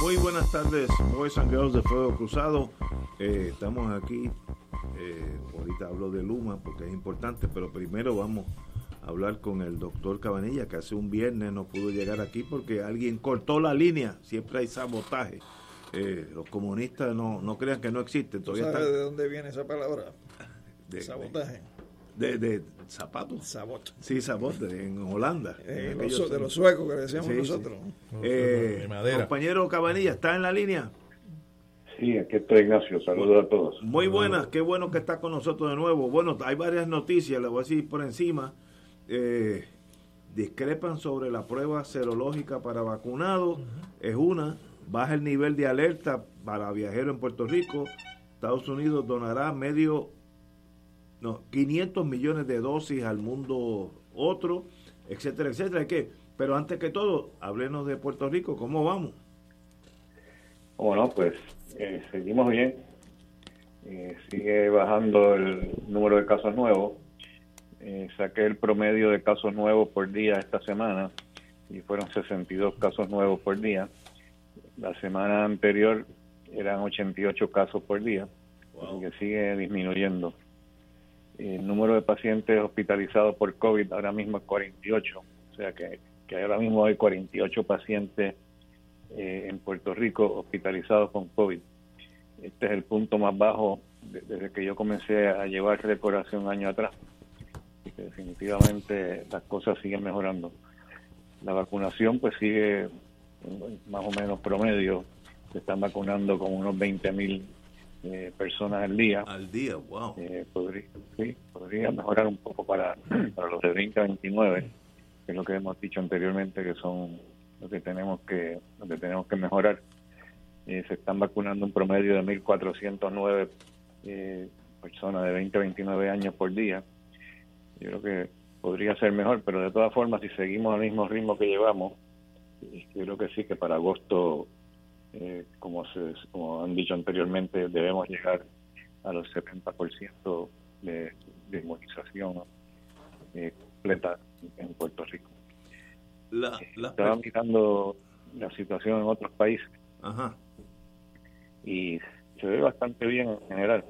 Muy buenas tardes, hoy sangueros de Fuego Cruzado. Estamos aquí, ahorita hablo de Luma porque es importante, pero primero vamos a hablar con el doctor Cabanilla, que hace un viernes no pudo llegar aquí porque alguien cortó la línea. Siempre hay sabotaje. Los comunistas no crean que no existe. ¿Tú sabes de dónde viene esa palabra? De sabotaje. De zapatos. Sabot. Sí, sabot, en Holanda. De los suecos que decíamos nosotros. Sí. Compañero Cabanilla, ¿está en la línea? Sí, aquí estoy, Ignacio. Saludos a todos. Muy buenas, qué bueno que está con nosotros de nuevo. Bueno, hay varias noticias, les voy a decir por encima. Discrepan sobre la prueba serológica para vacunados. Es una, baja el nivel de alerta para viajeros en Puerto Rico. Estados Unidos donará 500 millones de dosis al mundo otro, etcétera, etcétera. ¿Qué? Pero antes que todo, háblenos de Puerto Rico. ¿Cómo vamos? Bueno, pues seguimos bien. Sigue bajando el número de casos nuevos. Saqué el promedio de casos nuevos por día esta semana y fueron 62 casos nuevos por día. La semana anterior eran 88 casos por día. Wow. Que sigue disminuyendo. El número de pacientes hospitalizados por COVID ahora mismo es 48. O sea que ahora mismo hay 48 pacientes en Puerto Rico hospitalizados con COVID. Este es el punto más bajo desde que yo comencé a llevar récord hace un año atrás. Definitivamente las cosas siguen mejorando. La vacunación pues sigue más o menos promedio. Se están vacunando con unos 20,000 personas al día. Al día, wow. Podría mejorar un poco para los de 20 a 29, que es lo que hemos dicho anteriormente, que son lo que tenemos que mejorar. Se están vacunando un promedio de 1,409 personas de 20 a 29 años por día. Yo creo que podría ser mejor, pero de todas formas, si seguimos al mismo ritmo que llevamos, yo creo que sí, que para agosto, como han dicho anteriormente, debemos llegar a los 70% de inmunización completa en Puerto Rico. Estaba mirando la situación en otros países. Ajá. Y se ve bastante bien en general,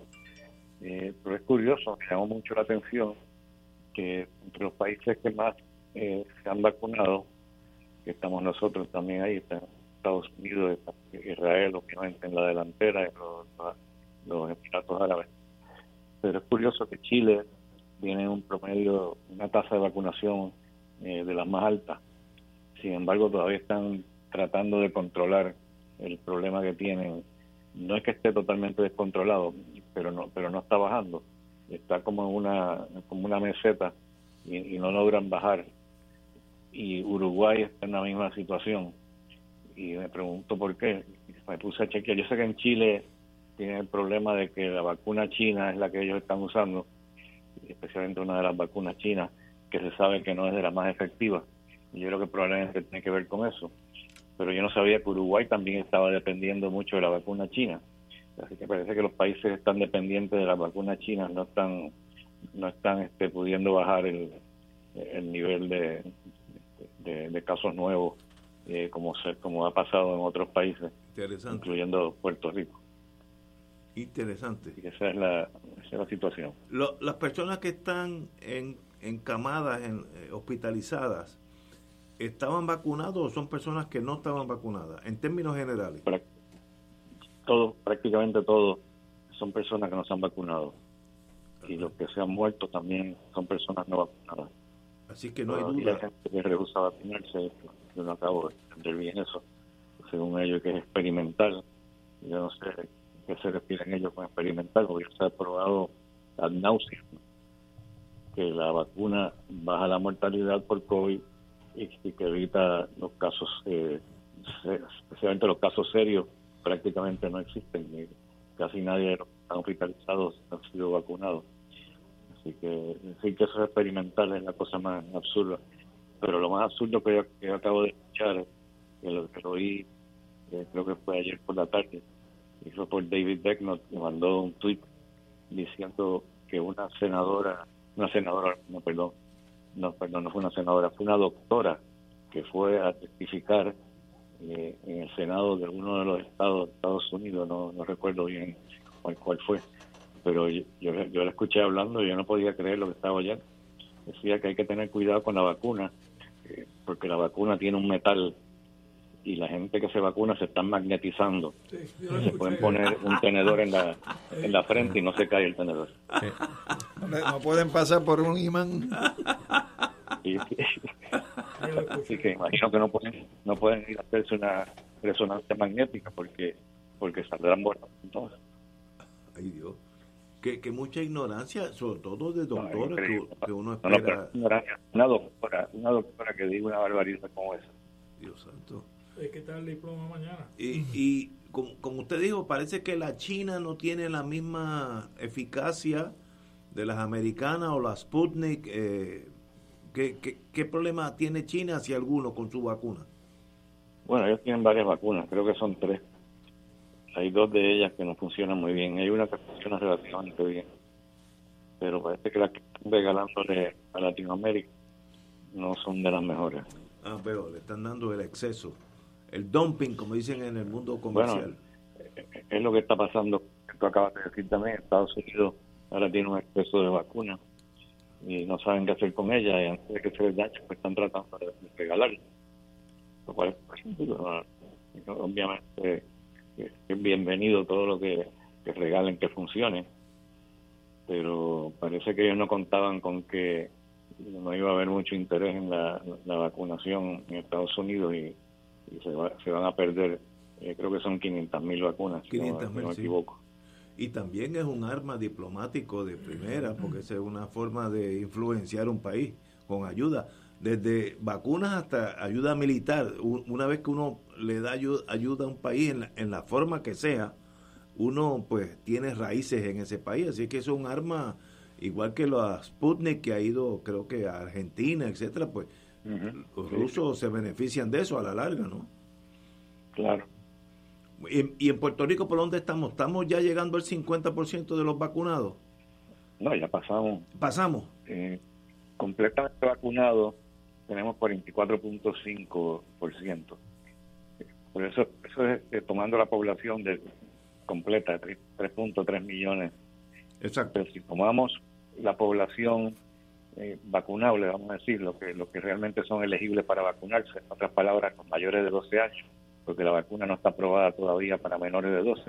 pero es curioso, me llamó mucho la atención que entre los países que más se han vacunado, que estamos nosotros también ahí, está Estados Unidos, Israel obviamente en la delantera, los Emiratos Árabes, pero es curioso que Chile tiene un promedio, una tasa de vacunación de las más altas. Sin embargo, todavía están tratando de controlar el problema que tienen. No es que esté totalmente descontrolado, pero no está bajando. Está como una meseta y no logran bajar. Y Uruguay está en la misma situación. Y me pregunto por qué. Me puse a chequear. Yo sé que en Chile tiene el problema de que la vacuna china es la que ellos están usando, especialmente una de las vacunas chinas, que se sabe que no es de las más efectivas. Yo creo que probablemente tiene que ver con eso. Pero yo no sabía que Uruguay también estaba dependiendo mucho de la vacuna china. Así que parece que los países están dependientes de la vacuna china, no están pudiendo bajar el nivel de casos nuevos como ha pasado en otros países, incluyendo Puerto Rico. Interesante. Y esa es la situación. Las personas que están encamadas, hospitalizadas, ¿estaban vacunados o son personas que no estaban vacunadas? En términos generales. Prácticamente todos son personas que no se han vacunado. Y los que se han muerto también son personas no vacunadas. Así que no hay duda. Y la gente que rehúsa vacunarse, yo no acabo de entender bien eso, según ellos, que es experimental. Yo no sé qué se refieren ellos con experimental, porque se ha probado ad nauseam que la vacuna baja la mortalidad por COVID y que evita los casos, especialmente los casos serios, prácticamente no existen. Casi nadie de los que están hospitalizados han sido vacunados. Así que decir que eso es experimental es la cosa más absurda. Pero lo más absurdo que yo acabo de escuchar, que lo oí, creo que fue ayer por la tarde, y fue por David Beck, nos mandó un tuit diciendo que fue una doctora que fue a testificar en el Senado de uno de los estados de Estados Unidos, no recuerdo bien cuál fue, pero yo la escuché hablando y yo no podía creer lo que estaba oyendo. Decía que hay que tener cuidado con la vacuna, porque la vacuna tiene un metal y la gente que se vacuna se están magnetizando. Sí, se pueden poner un tenedor en la frente y no se cae el tenedor. Sí. No pueden pasar por un imán. Así que imagino que no pueden ir a hacerse una resonancia magnética porque saldrán volando entonces. Ay, Dios. Que mucha ignorancia, sobre todo de doctores, que uno espera. Una doctora que diga una barbaridad como esa. Dios santo. Hay que dar el diploma mañana. Y como usted dijo, parece que la china no tiene la misma eficacia de las americanas o las Sputnik. ¿Qué problema tiene China, si alguno, con su vacuna? Bueno, ellos tienen varias vacunas, creo que son tres. Hay dos de ellas que no funcionan muy bien. Hay una que funciona relativamente bien. Pero parece que las que están regalándole a Latinoamérica no son de las mejores. Ah, pero le están dando el exceso, el dumping, como dicen en el mundo comercial. Bueno, es lo que está pasando. Tú acabas de decir también, Estados Unidos ahora tiene un exceso de vacunas y no saben qué hacer con ella, y antes de que se les dañe, pues están tratando de regalarla, lo cual es, obviamente, es bienvenido todo lo que regalen que funcione, pero parece que ellos no contaban con que no iba a haber mucho interés en la vacunación en Estados Unidos y se van a perder, creo que son 500.000 vacunas, 500, si no me equivoco. Y también es un arma diplomático de primera, porque esa es una forma de influenciar un país con ayuda, desde vacunas hasta ayuda militar. Una vez que uno le da ayuda a un país en la forma que sea, uno pues tiene raíces en ese país, así que eso es un arma, igual que la Sputnik que ha ido, creo que a Argentina, etcétera, pues los rusos se benefician de eso a la larga, ¿no? Claro. ¿Y en Puerto Rico por dónde estamos? ¿Estamos ya llegando al 50% de los vacunados? No, ya pasamos. ¿Pasamos? Completamente vacunados tenemos 44.5%. Por eso es tomando la población completa, 3.3 millones. Exacto. Pero si tomamos la población vacunable, vamos a decir, lo que realmente son elegibles para vacunarse, en otras palabras, los mayores de 12 años, porque la vacuna no está aprobada todavía para menores de 12,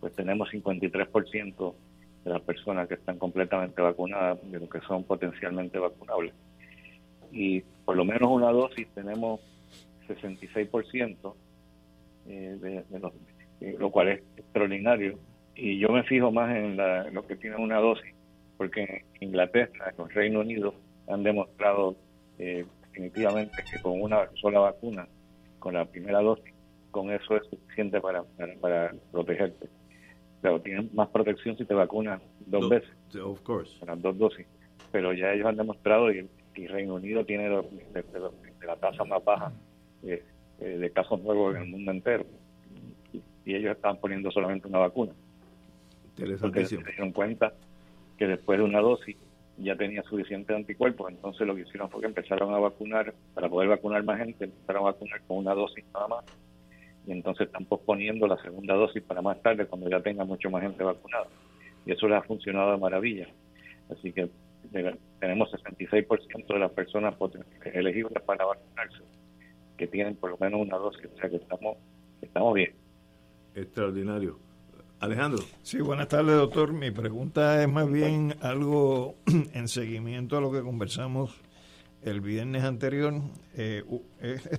pues tenemos 53% de las personas que están completamente vacunadas, de los que son potencialmente vacunables. Y por lo menos una dosis tenemos 66%, lo cual es extraordinario. Y yo me fijo más en los que tienen una dosis, porque en Inglaterra, en el Reino Unido, han demostrado definitivamente que con una sola vacuna, con la primera dosis, con eso es suficiente para protegerte. Claro, tienes más protección si te vacunas dos veces. Of course. Con las dos dosis. Pero ya ellos han demostrado, y Reino Unido tiene de la tasa más baja de casos nuevos en el mundo entero. Y ellos estaban poniendo solamente una vacuna. Porque se dieron cuenta que después de una dosis ya tenía suficiente anticuerpos, entonces lo que hicieron fue que empezaron a vacunar, para poder vacunar más gente, empezaron a vacunar con una dosis nada más. Y entonces están posponiendo la segunda dosis para más tarde, cuando ya tenga mucho más gente vacunada. Y eso les ha funcionado de maravilla. Así que tenemos 66% de las personas elegibles para vacunarse, que tienen por lo menos una dosis. O sea que estamos bien. Extraordinario. Alejandro. Sí, buenas tardes, doctor. Mi pregunta es más bien algo en seguimiento a lo que conversamos el viernes anterior. Es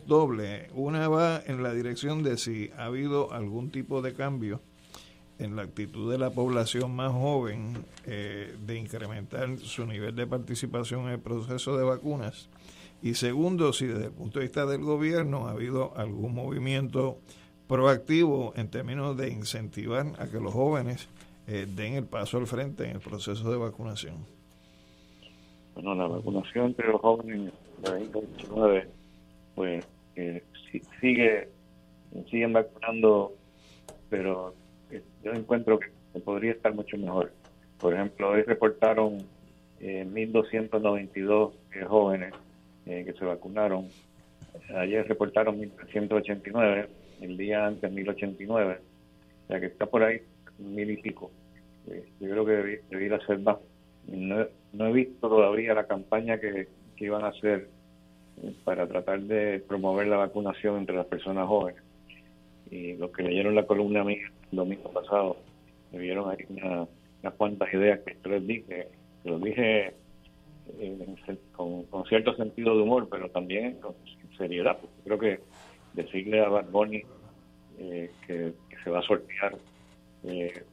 doble. Una va en la dirección de si ha habido algún tipo de cambio en la actitud de la población más joven de incrementar su nivel de participación en el proceso de vacunas. Y segundo, si desde el punto de vista del gobierno ha habido algún movimiento proactivo en términos de incentivar a que los jóvenes den el paso al frente en el proceso de vacunación. Bueno, la vacunación entre los jóvenes de la COVID-19, pues siguen vacunando, pero yo encuentro que podría estar mucho mejor. Por ejemplo, hoy reportaron 1.292 jóvenes que se vacunaron. Ayer reportaron 1.389, el día antes 1.089, ya que está por ahí 1.000 y pico. Yo creo que debiera hacer más. No he visto todavía la campaña que iban a hacer para tratar de promover la vacunación entre las personas jóvenes. Y los que leyeron la columna mía el domingo pasado, me vieron ahí unas cuantas ideas que yo les dije. Los dije con cierto sentido de humor, pero también con seriedad. Pues creo que decirle a Bad Bunny que se va a sortear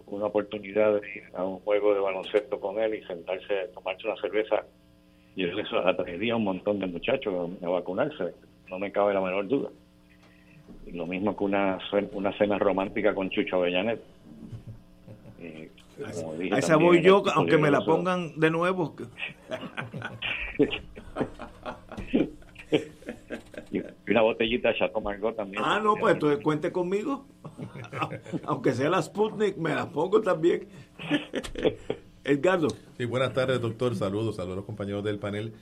una oportunidad de ir a un juego de baloncesto con él y sentarse, tomarse una cerveza, y eso atraería a un montón de muchachos a vacunarse, no me cabe la menor duda. Y lo mismo que una cena romántica con Chucho Avellanet. A esa voy yo, aunque me la pongan de nuevo. Y una botellita de Chateau Margot también. Ah, no, pues entonces cuente conmigo. Aunque sea la Sputnik, me la pongo también. Edgardo. Sí, buenas tardes, doctor. Saludos a los compañeros del panel.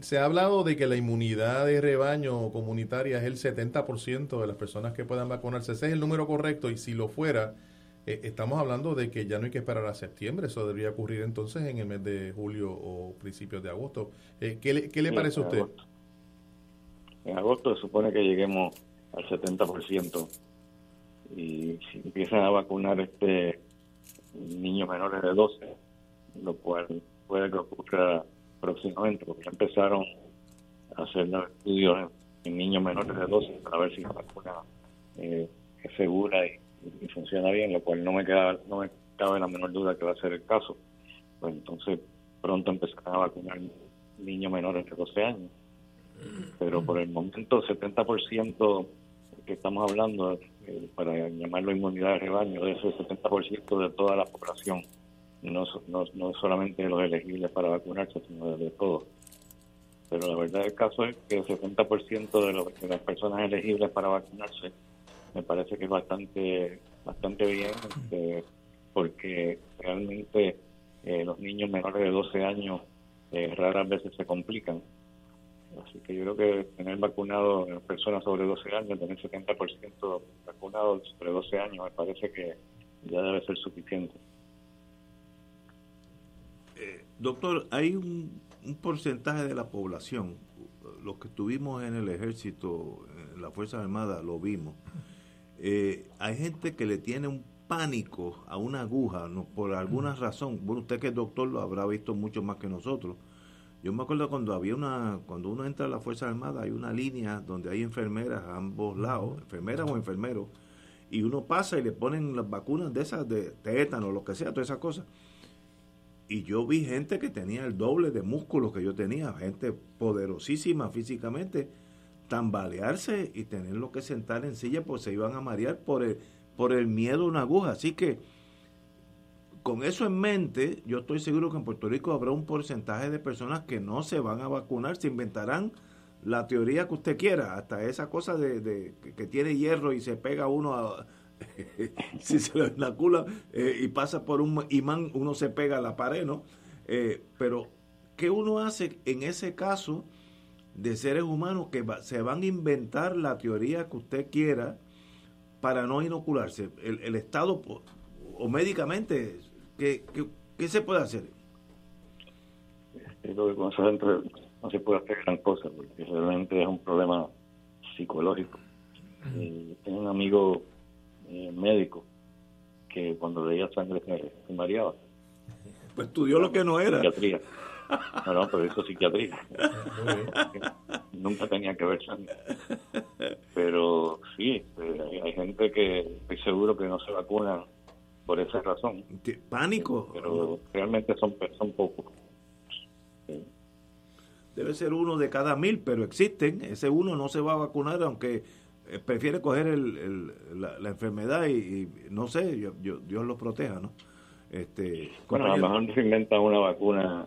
Se ha hablado de que la inmunidad de rebaño comunitaria es el 70% de las personas que puedan vacunarse. Ese es el número correcto, y si lo fuera, estamos hablando de que ya no hay que esperar a septiembre. Eso debería ocurrir entonces en el mes de julio o principios de agosto. ¿Qué le parece a usted? En agosto se supone que lleguemos al 70%, y si empiezan a vacunar niños menores de 12, lo cual puede que ocurra próximamente, porque ya empezaron a hacer los estudios en niños menores de 12 para ver si la vacuna es segura y funciona bien, lo cual no me cabe la menor duda que va a ser el caso. Pues entonces pronto empezarán a vacunar niños menores de 12 años. Pero por el momento, 70% que estamos hablando, para llamarlo inmunidad de rebaño, de ese 70% de toda la población, no solamente de los elegibles para vacunarse, sino de todos. Pero la verdad del caso es que el 70% de las personas elegibles para vacunarse me parece que es bastante bien, porque realmente los niños menores de 12 años raras veces se complican. Así que yo creo que tener vacunado personas sobre 12 años, tener 70% vacunados sobre 12 años, me parece que ya debe ser suficiente. Doctor, hay un porcentaje de la población, los que estuvimos en el ejército, en la Fuerza Armada, lo vimos. Hay gente que le tiene un pánico a una aguja, no, por alguna razón. Bueno, usted que es doctor lo habrá visto mucho más que nosotros. Yo me acuerdo cuando uno entra a la Fuerza Armada, hay una línea donde hay enfermeras a ambos lados, enfermeras o enfermeros, y uno pasa y le ponen las vacunas de esas de tétano, lo que sea, todas esas cosas. Y yo vi gente que tenía el doble de músculos que yo tenía, gente poderosísima físicamente, tambalearse y tenerlo que sentar en silla porque se iban a marear por el miedo a una aguja. Así que, con eso en mente, yo estoy seguro que en Puerto Rico habrá un porcentaje de personas que no se van a vacunar, se inventarán la teoría que usted quiera, hasta esa cosa de que tiene hierro y se pega uno a, si se le inocula y pasa por un imán, uno se pega a la pared, ¿no? Pero, ¿qué uno hace en ese caso de seres humanos que se van a inventar la teoría que usted quiera para no inocularse? El Estado, o médicamente, ¿Qué se puede hacer? Lo que con esa gente no se puede hacer gran cosa, porque realmente es un problema psicológico. Tengo un amigo médico que cuando veía sangre me mareaba. Pues estudió lo que no era. Psiquiatría. No, pero eso es psiquiatría. Nunca tenía que ver sangre. Pero sí, hay gente que estoy seguro que no se vacunan por esa razón. ¿Pánico? Pero realmente son pocos. Sí. Debe ser 1 de cada 1000, pero existen. Ese 1 no se va a vacunar, aunque prefiere coger la enfermedad y no sé, Dios los proteja, ¿no? Bueno, a lo mejor se inventa una vacuna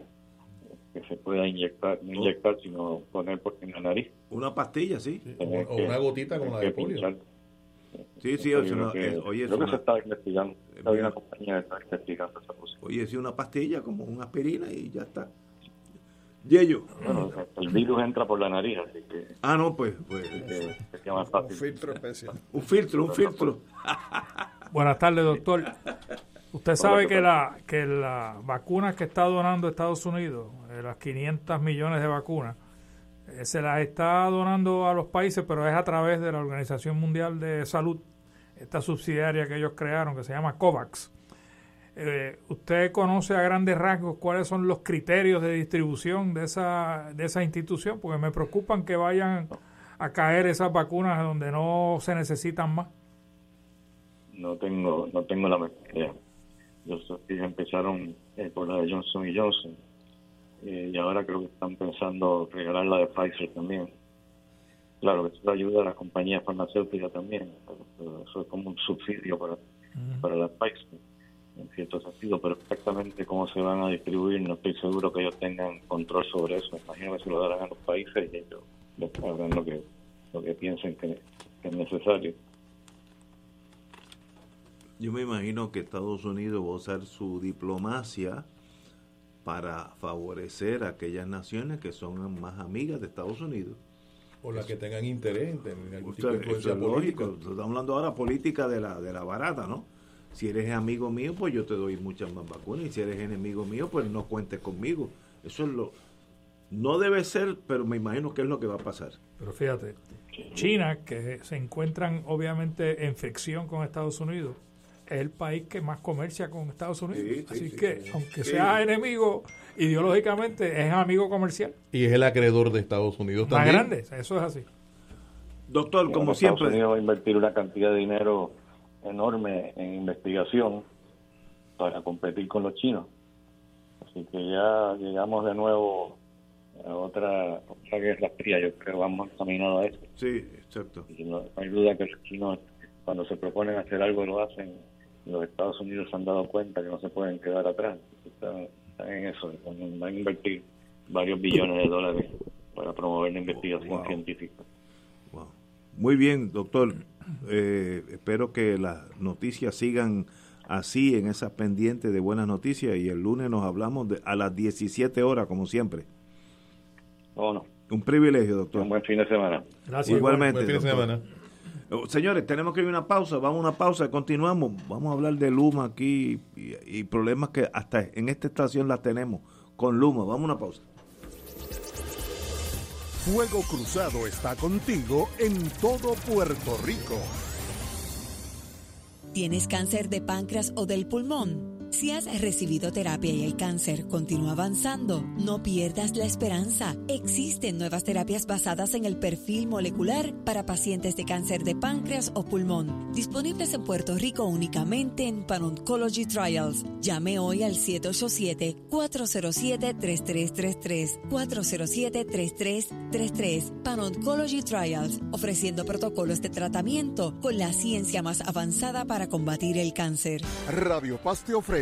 que se pueda inyectar, no inyectar, sino poner por en la nariz. Una pastilla, sí. O una gotita como la de polio. Sí, oye, creo que se está investigando. Hay una compañía que está investigando esa cosa. Oye, sí, una pastilla, como una aspirina y ya está. Yeyo. Bueno, el virus entra por la nariz, así que... Ah, no, pues se llama fácil. Un filtro especial. Un filtro. Buenas tardes, doctor. Usted sabe que las vacunas que está donando Estados Unidos, las 500 millones de vacunas, se las está donando a los países, pero es a través de la Organización Mundial de Salud, esta subsidiaria que ellos crearon, que se llama COVAX. ¿Usted conoce a grandes rasgos cuáles son los criterios de distribución de esa institución? Porque me preocupan que vayan a caer esas vacunas donde no se necesitan más. No tengo la menor idea. Yo sé que ya empezaron por la de Johnson & Johnson y ahora creo que están pensando regalar la de Pfizer también. Claro, eso ayuda a las compañías farmacéuticas también, pero eso es como un subsidio para la Pfizer. En cierto sentido, pero exactamente cómo se van a distribuir, no estoy seguro que ellos tengan control sobre eso. Imagino que se lo darán a los países y ellos les harán lo que piensen que es necesario. Yo me imagino que Estados Unidos va a usar su diplomacia para favorecer a aquellas naciones que son más amigas de Estados Unidos. O las que tengan interés en algún tipo de influencia política. Estamos hablando ahora política de la barata, ¿no? Si eres amigo mío, pues yo te doy muchas más vacunas. Y si eres enemigo mío, pues no cuentes conmigo. Eso es no debe ser, pero me imagino que es lo que va a pasar. Pero fíjate, China, que se encuentran obviamente en fricción con Estados Unidos, es el país que más comercia con Estados Unidos. Sí, así sí, que, sí, aunque sea enemigo, ideológicamente es amigo comercial. Y es el acreedor de Estados Unidos más también. Más grande, eso es así. Doctor, bueno, como siempre... Estados Unidos va a invertir una cantidad de dinero enorme en investigación para competir con los chinos, así que ya llegamos de nuevo a otra guerra fría. Yo creo que vamos caminando a eso. Sí, exacto. Y no hay duda que los chinos, cuando se proponen hacer algo, lo hacen. Los Estados Unidos se han dado cuenta que no se pueden quedar atrás. Están en eso, van a invertir varios billones de dólares para promover la investigación científica. Wow. Muy bien, doctor. Espero que las noticias sigan así, en esas pendientes de buenas noticias, y el lunes nos hablamos a las 17 horas, como siempre. Bueno. Un privilegio, doctor. Un buen fin de semana. Gracias. Igualmente. Buen fin de semana. Señores, tenemos que ir a una pausa. Vamos a una pausa, continuamos. Vamos a hablar de Luma aquí y problemas que hasta en esta estación las tenemos con Luma. Vamos a una pausa. Fuego Cruzado está contigo en todo Puerto Rico. ¿Tienes cáncer de páncreas o del pulmón? Si has recibido terapia y el cáncer continúa avanzando, no pierdas la esperanza. Existen nuevas terapias basadas en el perfil molecular para pacientes de cáncer de páncreas o pulmón, disponibles en Puerto Rico únicamente en Pan-Oncology Trials. Llame hoy al 787-407-3333, 407-3333, Pan-Oncology Trials, ofreciendo protocolos de tratamiento con la ciencia más avanzada para combatir el cáncer. Radio Paz te ofrece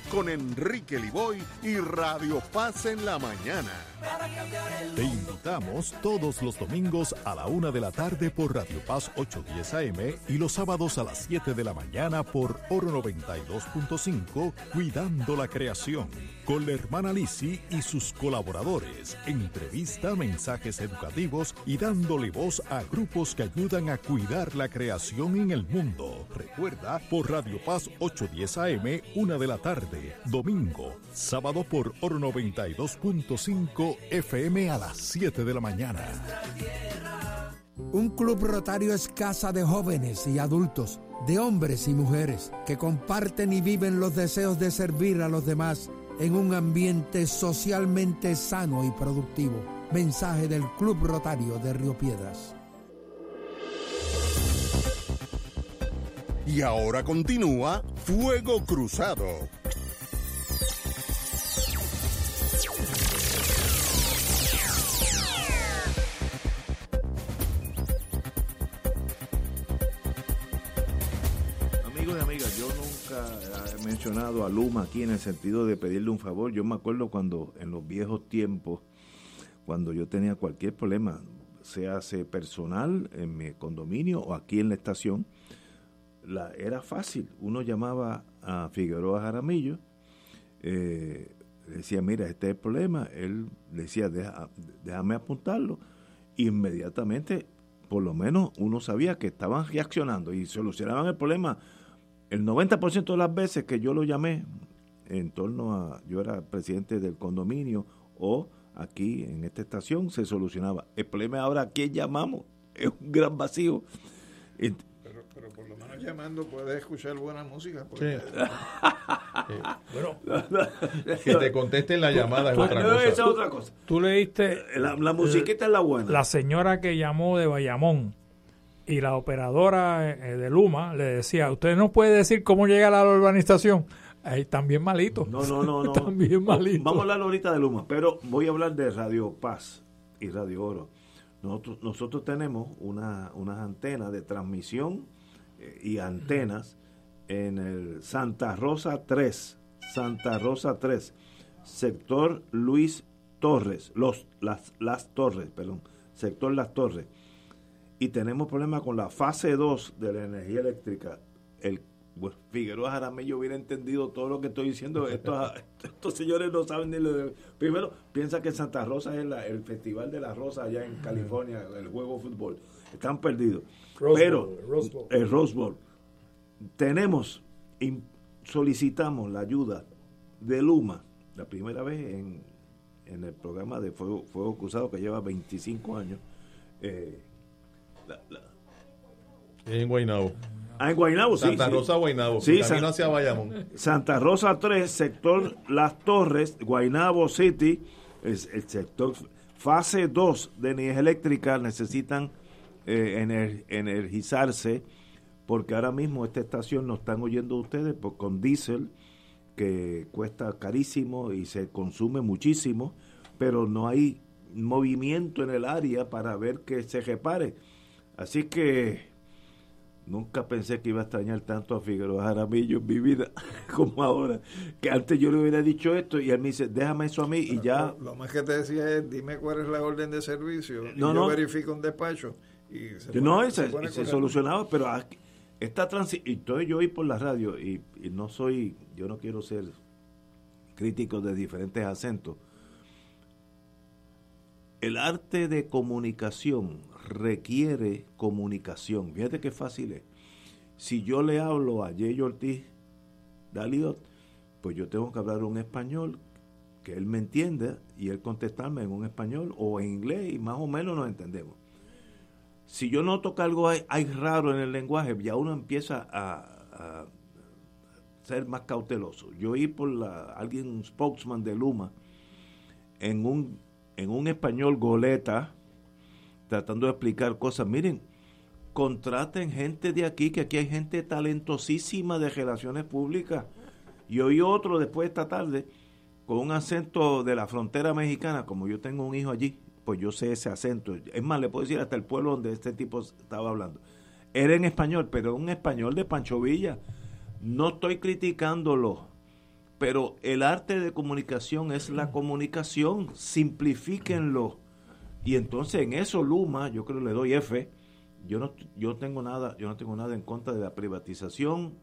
con Enrique Liboy y Radio Paz en la mañana. Te invitamos todos los domingos a la 1 de la tarde por Radio Paz 810 AM y los sábados a las 7 de la mañana por Oro 92.5, Cuidando la Creación, con la hermana Lisi y sus colaboradores, entrevista, mensajes educativos y dándole voz a grupos que ayudan a cuidar la creación en el mundo. Recuerda, por Radio Paz 810 AM, 1 de la tarde, domingo, sábado por Oro 92.5 FM a las 7 de la mañana. Un club rotario es casa de jóvenes y adultos, de hombres y mujeres, que comparten y viven los deseos de servir a los demás en un ambiente socialmente sano y productivo. Mensaje del Club Rotario de Río Piedras. Y ahora continúa Fuego Cruzado. Amigos y amigas, yo nunca he mencionado a Luma aquí en el sentido de pedirle un favor. Yo me acuerdo cuando en los viejos tiempos, cuando yo tenía cualquier problema, sea personal en mi condominio o aquí en la estación, era fácil. Uno llamaba a Figueroa Jaramillo, decía, mira, este es el problema. Él decía, déjame apuntarlo. Inmediatamente, por lo menos, uno sabía que estaban reaccionando y solucionaban el problema. El 90% de las veces que yo lo llamé, yo era presidente del condominio o aquí en esta estación, se solucionaba. El problema ahora, ¿a quién llamamos? Es un gran vacío. Pero por lo menos llamando puedes escuchar buena música. Porque... Sí. Que te contesten la llamada es otra cosa. Tú leíste... La musiquita es la buena. La señora que llamó de Bayamón y la operadora de Luma le decía, usted no puede decir cómo llega a la urbanización. Ahí también malito. No. También malito. Vamos a hablar ahorita de Luma, pero voy a hablar de Radio Paz y Radio Oro. Nosotros tenemos unas antenas de transmisión y antenas en el Santa Rosa 3, sector Luis Torres, sector Las Torres. Y tenemos problemas con la fase 2 de la energía eléctrica. Figueroa Jaramillo hubiera entendido todo lo que estoy diciendo. Estos señores no saben ni lo de... Primero, piensa que Santa Rosa es el Festival de la Rosa allá en California, el juego de fútbol. Están perdidos. El Rose Bowl. Tenemos, solicitamos la ayuda de Luma, la primera vez en el programa de Fuego Cruzado, que lleva 25 años. En Guaynabo. En Guaynabo, Santa Rosa, Guaynabo, camino hacia Bayamón. Santa Rosa 3, sector Las Torres, Guaynabo City, es el sector fase 2 de energía eléctrica. Necesitan energizarse, porque ahora mismo esta estación nos están oyendo ustedes con diésel, que cuesta carísimo y se consume muchísimo, pero no hay movimiento en el área para ver que se repare. Así que nunca pensé que iba a extrañar tanto a Figueroa Jaramillo en mi vida como ahora, que antes yo le hubiera dicho esto y él me dice, déjame eso a mí. Pero y ya... Lo más que te decía es, dime cuál es la orden de servicio, yo verifico un despacho. Y se solucionaba, pero esta transición... Entonces yo voy por la radio y yo no quiero ser crítico de diferentes acentos. El arte de comunicación requiere comunicación. Fíjate qué fácil es. Si yo le hablo a Jay Ortiz Daliot, pues yo tengo que hablar un español que él me entienda y él contestarme en un español o en inglés y más o menos nos entendemos. Si yo noto que algo hay raro en el lenguaje, ya uno empieza a ser más cauteloso. Yo oí por un spokesman de Luma en un español goleta, tratando de explicar cosas. Miren, contraten gente de aquí, que aquí hay gente talentosísima de relaciones públicas. Y hoy otro, después esta tarde, con un acento de la frontera mexicana, como yo tengo un hijo allí, pues yo sé ese acento. Es más, le puedo decir hasta el pueblo donde este tipo estaba hablando. Era en español, pero un español de Pancho Villa. No estoy criticándolo, pero el arte de comunicación es la comunicación, simplifíquenlo. Y entonces en eso Luma, yo creo que le doy F. Yo no tengo nada en contra de la privatización,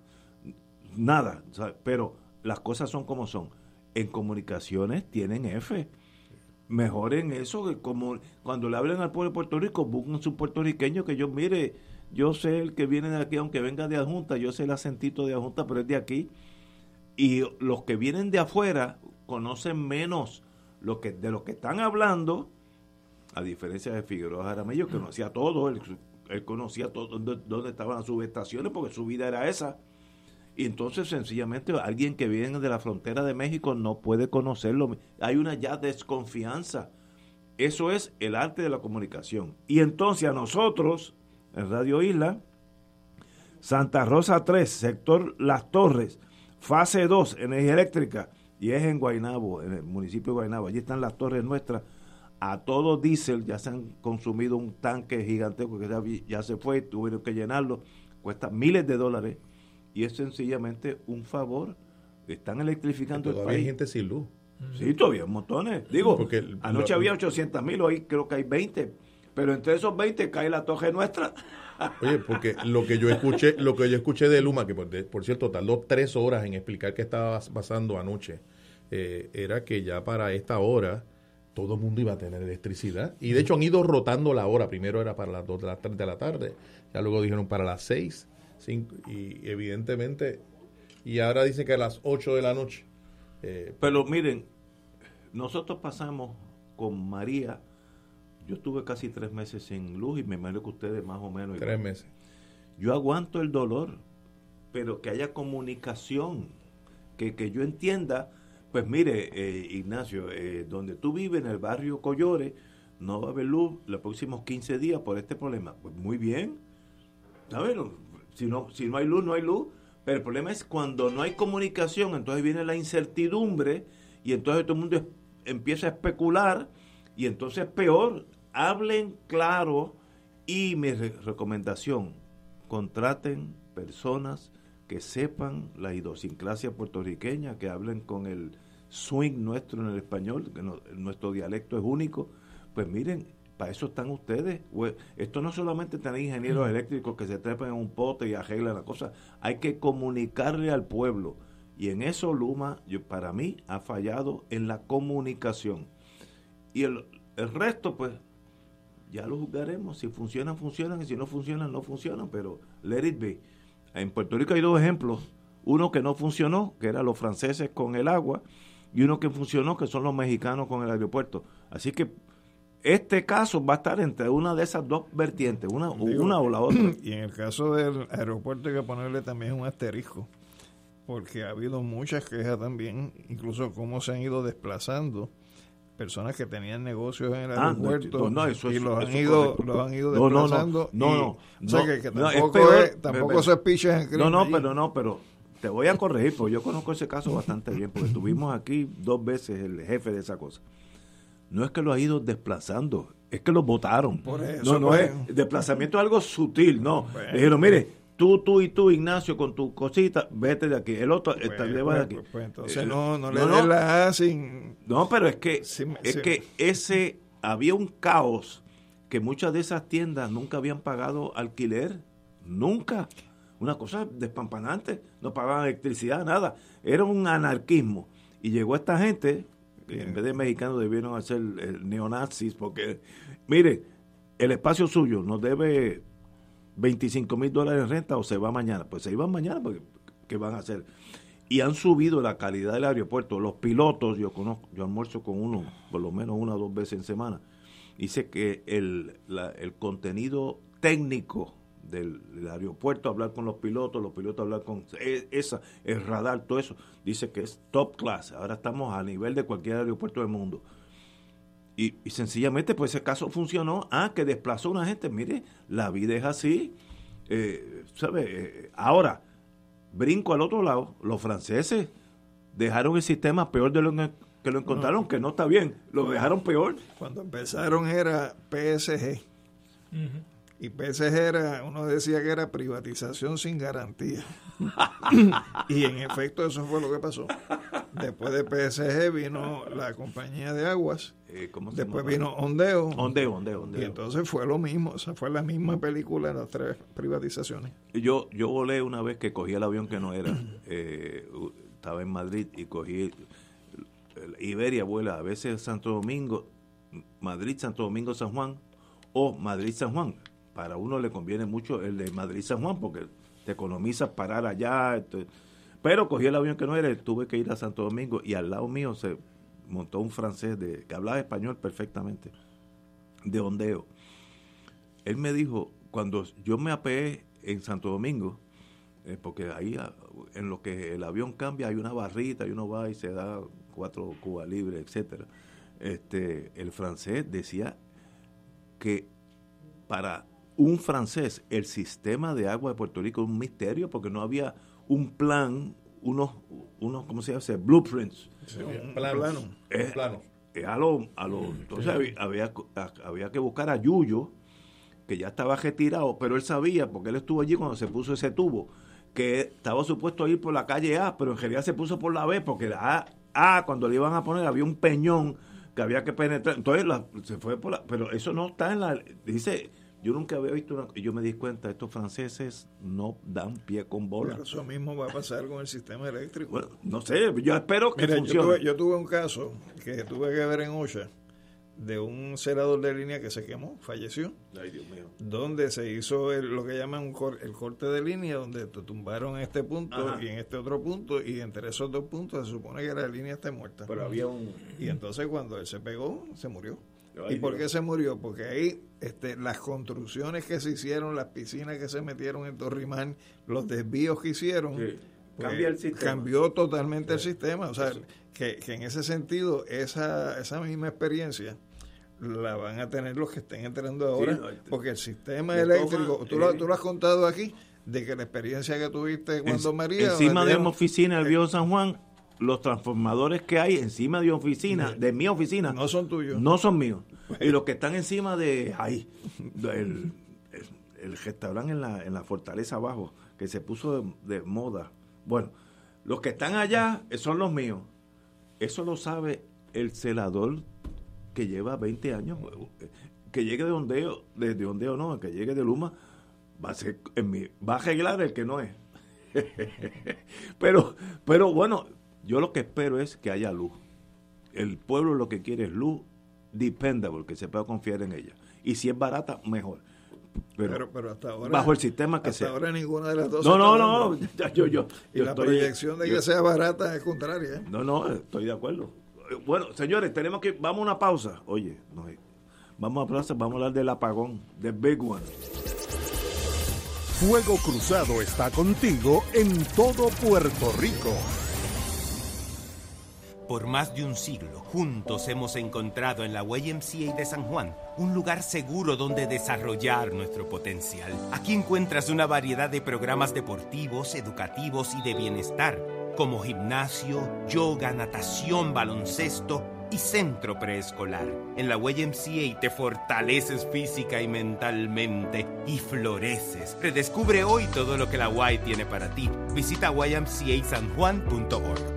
nada, ¿sabes? Pero las cosas son como son. En comunicaciones tienen F. Mejoren eso, como cuando le hablen al pueblo de Puerto Rico, busquen su puertorriqueño, que yo mire, yo sé el que viene de aquí, aunque venga de adjunta, yo sé el acentito de adjunta, pero es de aquí. Y los que vienen de afuera conocen menos de lo que están hablando, a diferencia de Figueroa Jaramillo, que conocía todo, él conocía todo dónde estaban las subestaciones, porque su vida era esa. Y entonces, sencillamente, alguien que viene de la frontera de México no puede conocerlo. Hay una ya desconfianza. Eso es el arte de la comunicación. Y entonces a nosotros, en Radio Isla, Santa Rosa 3, sector Las Torres, fase 2, energía eléctrica, y es en Guaynabo, en el municipio de Guaynabo. Allí están las torres nuestras. A todo diésel, ya se han consumido un tanque gigantesco que ya se fue, tuvieron que llenarlo, cuesta miles de dólares, y es sencillamente un favor. Están electrificando el país. Todavía hay gente sin luz. Sí, todavía hay montones. Digo, porque anoche había 800,000, hoy creo que hay 20, pero entre esos 20 cae la torre nuestra. Oye, porque lo que yo escuché de Luma, que por cierto tardó 3 horas en explicar qué estaba pasando anoche, era que ya para esta hora todo el mundo iba a tener electricidad. Y de hecho han ido rotando la hora. Primero era para las 2 de las 3 de la tarde. Ya luego dijeron para las 6, 5, y evidentemente... Y ahora dicen que a las 8 de la noche. Pero miren, nosotros pasamos con María. Yo estuve casi 3 meses sin luz y me imagino que ustedes más o menos. 3 meses. Yo aguanto el dolor, pero que haya comunicación, que yo entienda... Pues mire, Ignacio, donde tú vives, en el barrio Collores, no va a haber luz los próximos 15 días por este problema. Pues muy bien, ¿sabes? Si no hay luz, no hay luz. Pero el problema es cuando no hay comunicación, entonces viene la incertidumbre y entonces todo el mundo empieza a especular y entonces peor. Hablen claro y mi recomendación, contraten personas que sepan la idiosincrasia puertorriqueña, que hablen con el swing nuestro en el español, que nuestro dialecto es único. Pues miren, para eso están ustedes. Esto no solamente tener ingenieros eléctricos que se trepan en un pote y arreglan la cosa, hay que comunicarle al pueblo. Y en eso Luma, para mí, ha fallado en la comunicación. Y el resto, pues, ya lo juzgaremos. Si funcionan, funcionan, y si no funcionan, no funcionan, pero let it be. En Puerto Rico hay 2 ejemplos, uno que no funcionó, que eran los franceses con el agua, y uno que funcionó, que son los mexicanos con el aeropuerto. Así que este caso va a estar entre una de esas dos vertientes, una o la otra. Y en el caso del aeropuerto hay que ponerle también un asterisco, porque ha habido muchas quejas también, incluso cómo se han ido desplazando personas que tenían negocios en el aeropuerto y los han ido desplazando. Tampoco se picha en CRIM. Pero te voy a corregir, porque yo conozco ese caso bastante bien, porque tuvimos aquí 2 veces el jefe de esa cosa. No es que lo ha ido desplazando, es que los votaron. Por eso. Es desplazamiento, es algo sutil, no. Bueno, le dijeron, mire, tú y tú, Ignacio, con tu cosita, vete de aquí. El otro está llevado de aquí. Pues, entonces no le den la A sin... No, pero es que había un caos que muchas de esas tiendas nunca habían pagado alquiler. Nunca. Una cosa despampanante. No pagaban electricidad, nada. Era un anarquismo. Y llegó esta gente, que en vez de mexicanos debieron hacer neonazis, porque, mire, el espacio suyo nos debe... $25,000 en renta o se va mañana. Pues se iban mañana, porque ¿qué van a hacer? Y han subido la calidad del aeropuerto. Los pilotos, yo almuerzo con uno, por lo menos 1 o 2 veces en semana. Dice que el contenido técnico del aeropuerto, hablar con los pilotos hablar con el radar, todo eso, dice que es top class. Ahora estamos a nivel de cualquier aeropuerto del mundo. Y sencillamente, pues ese caso funcionó. Que desplazó a una gente. Mire, la vida es así. ¿Sabe? Ahora, brinco al otro lado. Los franceses dejaron el sistema peor de lo que lo encontraron, que no está bien. Lo dejaron peor. Cuando empezaron era PSG. Uh-huh. Y PSG era, uno decía que era privatización sin garantía. Y en efecto, eso fue lo que pasó. Después de PSG vino la compañía de aguas. ¿Cómo se después llamaba? Vino Ondeo. Ondeo. Y entonces fue lo mismo. O sea, fue la misma película en las tres privatizaciones. Yo volé una vez que cogí el avión que no era. Estaba en Madrid y cogí... Iberia vuela a veces Santo Domingo, Madrid, Santo Domingo, San Juan o Madrid, San Juan. Para uno le conviene mucho el de Madrid, San Juan porque te economizas parar allá. Pero cogí el avión que no era, tuve que ir a Santo Domingo y al lado mío se montó un francés que hablaba español perfectamente, de Ondeo. Él me dijo, cuando yo me apeé en Santo Domingo, porque ahí en lo que el avión cambia hay una barrita y uno va y se da 4 Cuba Libre, etcétera. El francés decía que para un francés el sistema de agua de Puerto Rico es un misterio porque no había un plan, unos ¿cómo se llama? Blueprints. Sí, un plano. Entonces había que buscar a Yuyo, que ya estaba retirado, pero él sabía, porque él estuvo allí cuando se puso ese tubo, que estaba supuesto a ir por la calle A, pero en realidad se puso por la B, porque la A cuando le iban a poner había un peñón que había que penetrar, entonces se fue por la... Pero eso no está en la... Dice, yo nunca había visto una... Yo me di cuenta, estos franceses no dan pie con bola. Pero eso mismo va a pasar con el sistema eléctrico. Bueno, no sé, yo espero que funcione. Yo tuve un caso que tuve que ver en OSHA, de un celador de línea que se quemó, falleció. Ay, Dios mío. Donde se hizo lo que llaman el corte de línea, donde tumbaron este punto. Ajá. Y en este otro punto, y entre esos dos puntos se supone que la línea está muerta. Pero había un... Y entonces cuando él se pegó, se murió. Ay, ¿y por qué se murió? Porque ahí las construcciones que se hicieron, las piscinas que se metieron en Torrimán, los desvíos que hicieron... Sí. Cambia el sistema. Cambió totalmente el sistema. O sea, que en ese sentido, esa misma experiencia la van a tener los que estén entrando ahora, porque el sistema eléctrico, tú lo has contado aquí, de que la experiencia que tuviste cuando María... Encima de mi oficina, el viejo San Juan, los transformadores que hay encima de oficina, de mi oficina... No son tuyos. No son míos. Y los que están encima de ahí, el restaurante en la fortaleza abajo, que se puso de moda. Bueno, los que están allá son los míos. Eso lo sabe el celador que lleva 20 años. Que llegue de Ondeo, desde Ondeo no, el que llegue de Luma, va a arreglar el que no es. Pero bueno, yo lo que espero es que haya luz. El pueblo lo que quiere es luz dependable, que se pueda confiar en ella. Y si es barata, mejor. Pero hasta ahora, bajo el sistema que hasta sea. Ahora ninguna de las dos. No. Y la proyección de que sea barata es contraria. No, estoy de acuerdo. Bueno, señores, vamos a una pausa. Oye, vamos a plaza, vamos a hablar del apagón, del big one. Fuego Cruzado está contigo en todo Puerto Rico. Por más de un siglo, juntos hemos encontrado en la YMCA de San Juan un lugar seguro donde desarrollar nuestro potencial. Aquí encuentras una variedad de programas deportivos, educativos y de bienestar, como gimnasio, yoga, natación, baloncesto y centro preescolar. En la YMCA te fortaleces física y mentalmente y floreces. Redescubre hoy todo lo que la Y tiene para ti. Visita ymcasanjuan.org.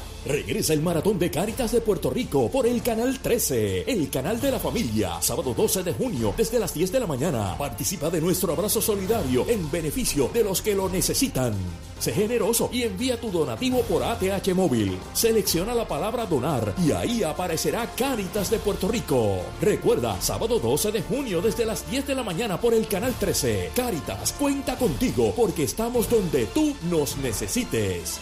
Regresa el Maratón de Cáritas de Puerto Rico por el Canal 13, el canal de la familia. Sábado 12 de junio, desde las 10 de la mañana. Participa de nuestro abrazo solidario en beneficio de los que lo necesitan. Sé generoso y envía tu donativo por ATH Móvil. Selecciona la palabra donar y ahí aparecerá Cáritas de Puerto Rico. Recuerda, sábado 12 de junio, desde las 10 de la mañana por el Canal 13. Cáritas cuenta contigo porque estamos donde tú nos necesites.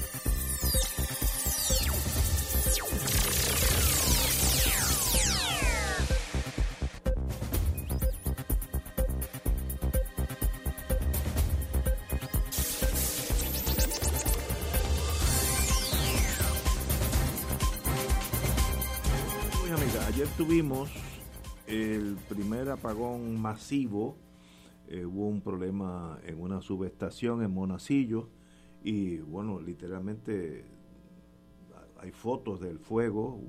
Muy amiga, ayer tuvimos el primer apagón masivo. Hubo un problema en una subestación en Monacillo y bueno, literalmente hay fotos del fuego,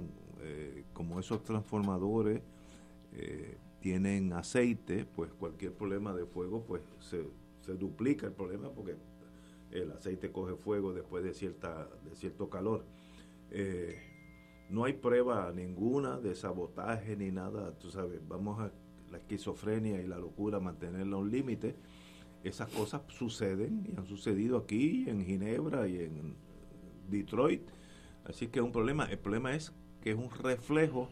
como esos transformadores tienen aceite, pues cualquier problema de fuego pues se duplica el problema porque el aceite coge fuego después de cierto calor. No hay prueba ninguna de sabotaje ni nada, tú sabes, vamos a la esquizofrenia y la locura, mantenerla a un límite. Esas cosas suceden y han sucedido aquí, en Ginebra y en Detroit. Así que es un problema. El problema es que es un reflejo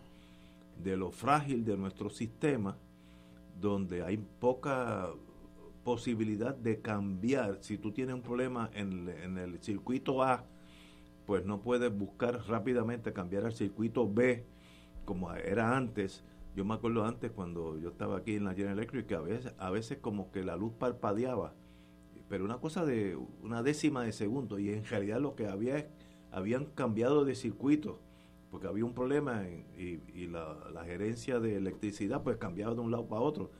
de lo frágil de nuestro sistema, donde hay poca posibilidad de cambiar. Si tú tienes un problema en el circuito A, pues no puedes buscar rápidamente cambiar al circuito B, como era antes. Yo me acuerdo antes cuando yo estaba aquí en la General Electric que a veces como que la luz parpadeaba, pero una cosa de una décima de segundo, y en realidad lo que habían cambiado de circuito porque había un problema y la gerencia de electricidad pues cambiaba de un lado para otro.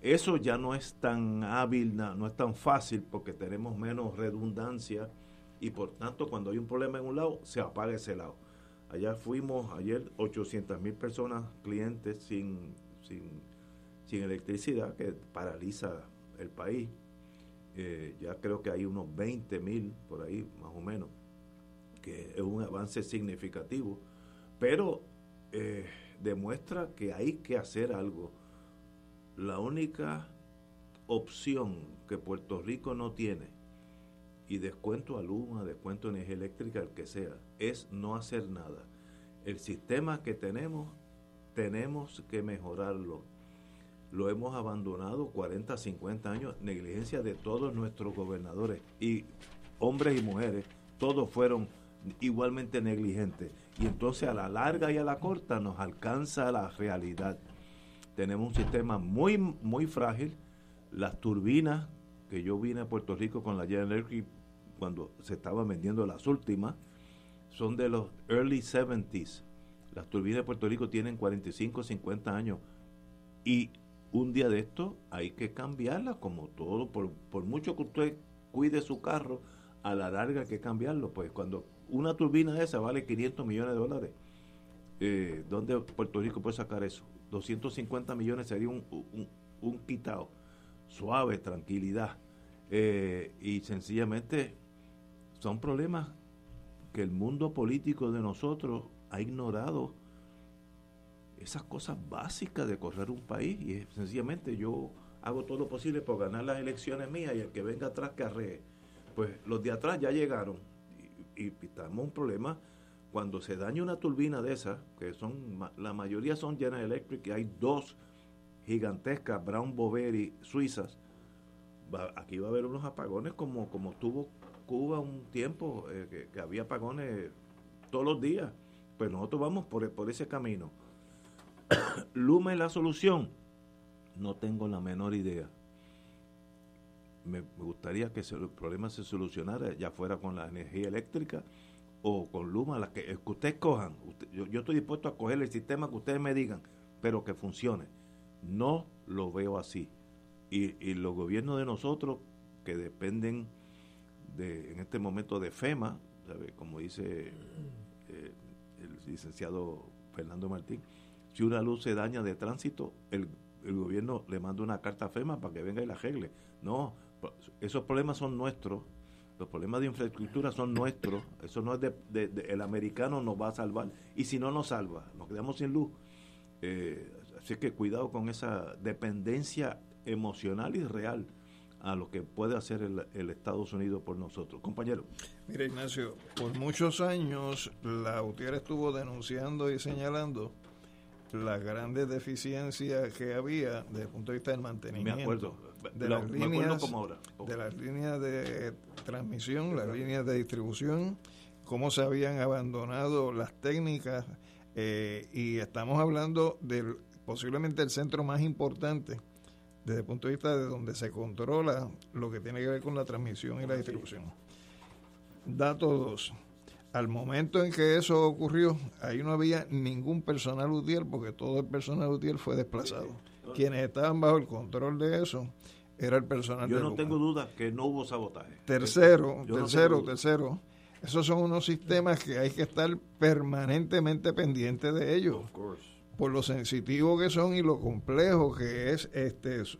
Eso ya no es tan hábil, no es tan fácil porque tenemos menos redundancia y por tanto cuando hay un problema en un lado se apaga ese lado. Allá fuimos ayer 800,000 personas, clientes sin electricidad, que paraliza el país. Ya creo que hay unos 20,000 por ahí, más o menos, que es un avance significativo. Pero demuestra que hay que hacer algo. La única opción que Puerto Rico no tiene, y descuento a Luma, descuento a energía eléctrica, el que sea, es no hacer nada. El sistema que tenemos que mejorarlo. Lo hemos abandonado 40, 50 años, negligencia de todos nuestros gobernadores, y hombres y mujeres, todos fueron igualmente negligentes. Y entonces a la larga y a la corta nos alcanza la realidad. Tenemos un sistema muy, muy frágil. Las turbinas, que yo vine a Puerto Rico con la General Electric cuando se estaban vendiendo las últimas, son de los early 70s. Las turbinas de Puerto Rico tienen 45, 50 años. Y un día de esto hay que cambiarlas, como todo. Por mucho que usted cuide su carro, a la larga hay que cambiarlo. Pues cuando una turbina de esa vale $500 millones, ¿dónde Puerto Rico puede sacar eso? 250 millones sería un quitado. Suave, tranquilidad. Y sencillamente son problemas que el mundo político de nosotros ha ignorado, esas cosas básicas de correr un país. Y sencillamente yo hago todo lo posible por ganar las elecciones mías y el que venga atrás que arree. Pues los de atrás ya llegaron y estamos un problema. Cuando se daña una turbina de esas, que son la mayoría son General Electric, y hay dos gigantescas, Brown Boveri, suizas, aquí va a haber unos apagones como tuvo Cuba un tiempo, que había apagones todos los días. Pues nosotros vamos por ese camino. ¿Luma es la solución? No tengo la menor idea. Me gustaría que el problema se solucionara, ya fuera con la energía eléctrica o con Luma, el que ustedes cojan. Yo estoy dispuesto a coger el sistema que ustedes me digan, pero que funcione. No lo veo así. Y los gobiernos de nosotros, que dependen en este momento de FEMA, ¿sabe? Como dice el licenciado Fernando Martín, si una luz se daña de tránsito, el gobierno le manda una carta a FEMA para que venga y la arregle. No, esos problemas son nuestros. Los problemas de infraestructura son nuestros. Eso no es de el americano nos va a salvar. Y si no nos salva, nos quedamos sin luz. Así que cuidado con esa dependencia emocional y real a lo que puede hacer el Estados Unidos por nosotros. Compañero. Mira, Ignacio, por muchos años la UTIER estuvo denunciando y señalando las grandes deficiencias que había desde el punto de vista del mantenimiento. Me acuerdo. De las líneas de transmisión, las líneas de distribución, cómo se habían abandonado las técnicas, y estamos hablando del posiblemente el centro más importante desde el punto de vista de donde se controla lo que tiene que ver con la transmisión y la distribución. Dato 2. Al momento en que eso ocurrió, ahí no había ningún personal UTIER, porque todo el personal UTIER fue desplazado. Sí. Quienes estaban bajo el control de eso era el personal de Luma. Yo no tengo duda que no hubo sabotaje. Tercero, esos son unos sistemas que hay que estar permanentemente pendiente de ellos. Of course. Por lo sensitivo que son y lo complejo que es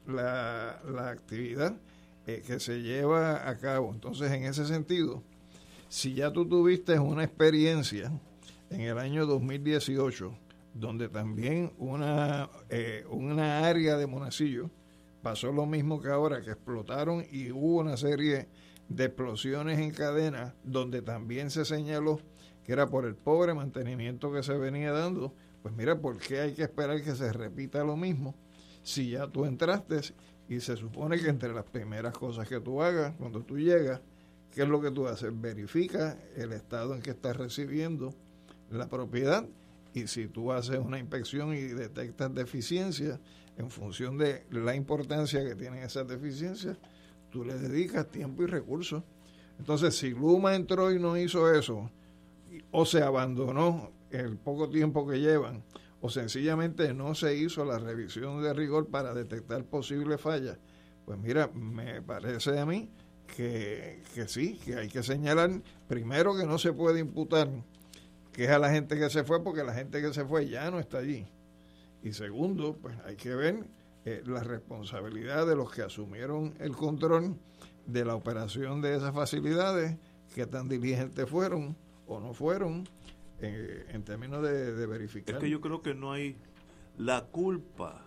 la actividad que se lleva a cabo. Entonces, en ese sentido, si ya tú tuviste una experiencia en el año 2018, donde también una área de Monacillo pasó lo mismo que ahora, que explotaron y hubo una serie de explosiones en cadena, donde también se señaló que era por el pobre mantenimiento que se venía dando, pues mira, ¿por qué hay que esperar que se repita lo mismo? Si ya tú entraste y se supone que entre las primeras cosas que tú hagas cuando tú llegas, ¿qué es lo que tú haces? Verifica el estado en que estás recibiendo la propiedad, y si tú haces una inspección y detectas deficiencias, en función de la importancia que tienen esas deficiencias, tú le dedicas tiempo y recursos. Entonces, si Luma entró y no hizo eso, o se abandonó el poco tiempo que llevan, o sencillamente no se hizo la revisión de rigor para detectar posibles fallas, pues mira, me parece a mí que sí, que hay que señalar primero que no se puede imputar que es a la gente que se fue, porque la gente que se fue ya no está allí, y segundo, pues hay que ver la responsabilidad de los que asumieron el control de la operación de esas facilidades, que tan diligentes fueron o no fueron en términos de verificar. Es que yo creo que no hay, la culpa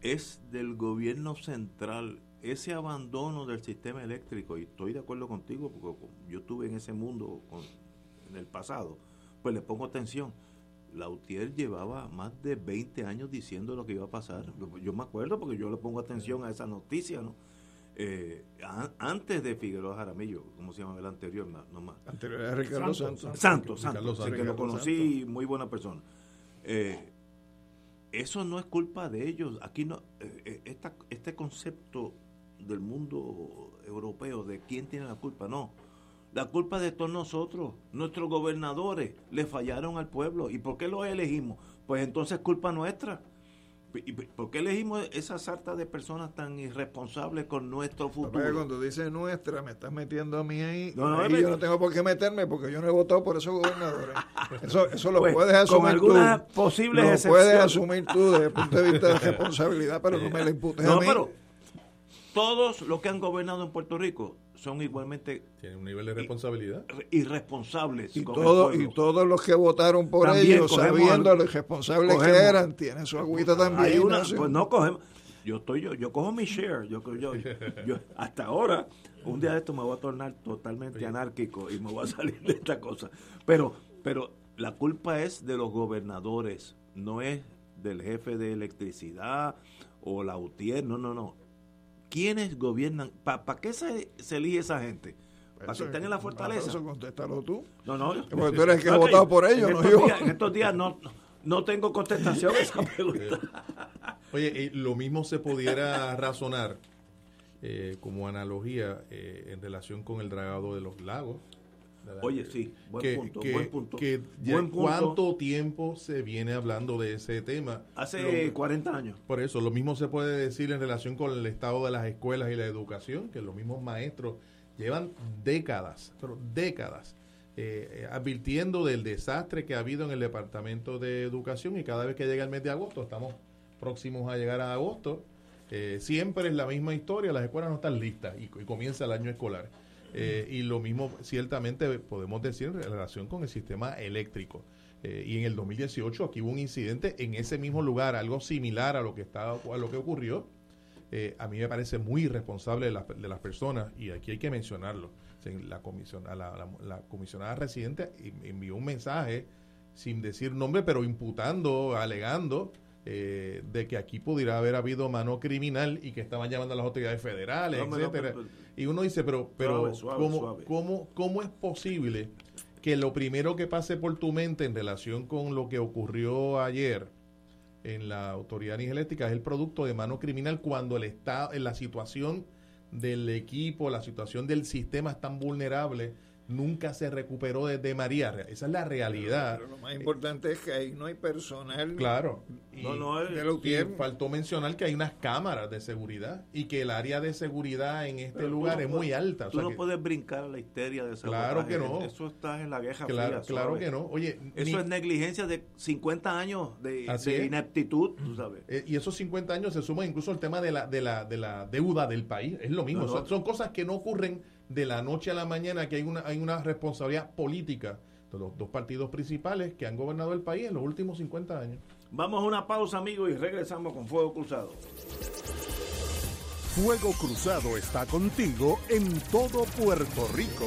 es del gobierno central. Ese abandono del sistema eléctrico, y estoy de acuerdo contigo porque yo estuve en ese mundo en el pasado, pues le pongo atención. La UTIER llevaba más de 20 años diciendo lo que iba a pasar. Yo me acuerdo porque yo le pongo atención a esa noticia, ¿no? Antes de Figueroa Jaramillo, ¿cómo se llama el anterior? Anterior era Ricardo Santos. Santos, que lo conocí, muy buena persona. Eso no es culpa de ellos. Aquí no, este concepto del mundo europeo de quién tiene la culpa, no. La culpa de todos nosotros. Nuestros gobernadores le fallaron al pueblo. ¿Y por qué los elegimos? Pues entonces culpa nuestra. ¿Y por qué elegimos esa sarta de personas tan irresponsables con nuestro futuro? Papá, cuando dices nuestra, me estás metiendo a mí ahí. No, yo no tengo por qué meterme porque yo no he votado por esos gobernadores. Eso lo pues, puedes asumir con algunas tú. Posibles lo excepciones. Puedes asumir tú desde el punto de vista de responsabilidad, pero no me la imputes a mí. Pero todos los que han gobernado en Puerto Rico son igualmente... Tienen un nivel de responsabilidad. Irresponsables. Y todos los que votaron por también ellos, sabiendo lo irresponsables que eran, tienen su agüita también. Hay una, pues no cogemos... Yo cojo mi share. Yo hasta ahora, un día de esto me voy a tornar totalmente anárquico y me voy a salir de esta cosa. Pero la culpa es de los gobernadores, no es del jefe de electricidad o la UTIER, no. ¿Quiénes gobiernan? ¿Para qué se elige esa gente? ¿Para que estén en la fortaleza? Eso contéstalo tú. No. Porque tú eres el que ha votado por ellos, no yo. En estos días no tengo contestación a esa pregunta. Oye, lo mismo se pudiera razonar como analogía en relación con el dragado de los lagos. Oye, sí, buen punto. ¿Cuánto tiempo se viene hablando de ese tema? Hace 40 años. Por eso, lo mismo se puede decir en relación con el estado de las escuelas y la educación, que los mismos maestros llevan décadas, advirtiendo del desastre que ha habido en el Departamento de Educación, y cada vez que llega el mes de agosto, estamos próximos a llegar a agosto, siempre es la misma historia, las escuelas no están listas y comienza el año escolar. y lo mismo ciertamente podemos decir en relación con el sistema eléctrico. Y en el 2018 aquí hubo un incidente en ese mismo lugar, algo similar a lo que ocurrió. A mí me parece muy irresponsable de las personas, y aquí hay que mencionarlo. O sea, la comisionada residente envió un mensaje sin decir nombre, pero imputando, alegando de que aquí pudiera haber habido mano criminal y que estaban llamando a las autoridades federales, etcétera. Y uno dice, pero suave. ¿Cómo es posible que lo primero que pase por tu mente en relación con lo que ocurrió ayer en la Autoridad de Energía Eléctrica es el producto de mano criminal, cuando el Estado, en la situación del equipo, la situación del sistema es tan vulnerable? Nunca se recuperó desde María. Esa es la realidad. Pero lo más importante es que ahí no hay personal. Claro. Faltó mencionar que hay unas cámaras de seguridad y que el área de seguridad en este lugar es muy alta. Tú no puedes brincar a la histeria de esa. Claro que no. Eso está en la guerra fría. Claro que no. Oye, eso es negligencia de 50 años de ineptitud, tú sabes. Y esos 50 años se suman incluso al tema de la deuda del país. Es lo mismo. No, no. Son cosas que no ocurren de la noche a la mañana, que hay una responsabilidad política de los dos partidos principales que han gobernado el país en los últimos 50 años. Vamos a una pausa, amigos, y regresamos con Fuego Cruzado. Fuego Cruzado está contigo en todo Puerto Rico.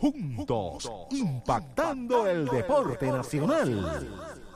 Juntos, impactando el deporte nacional.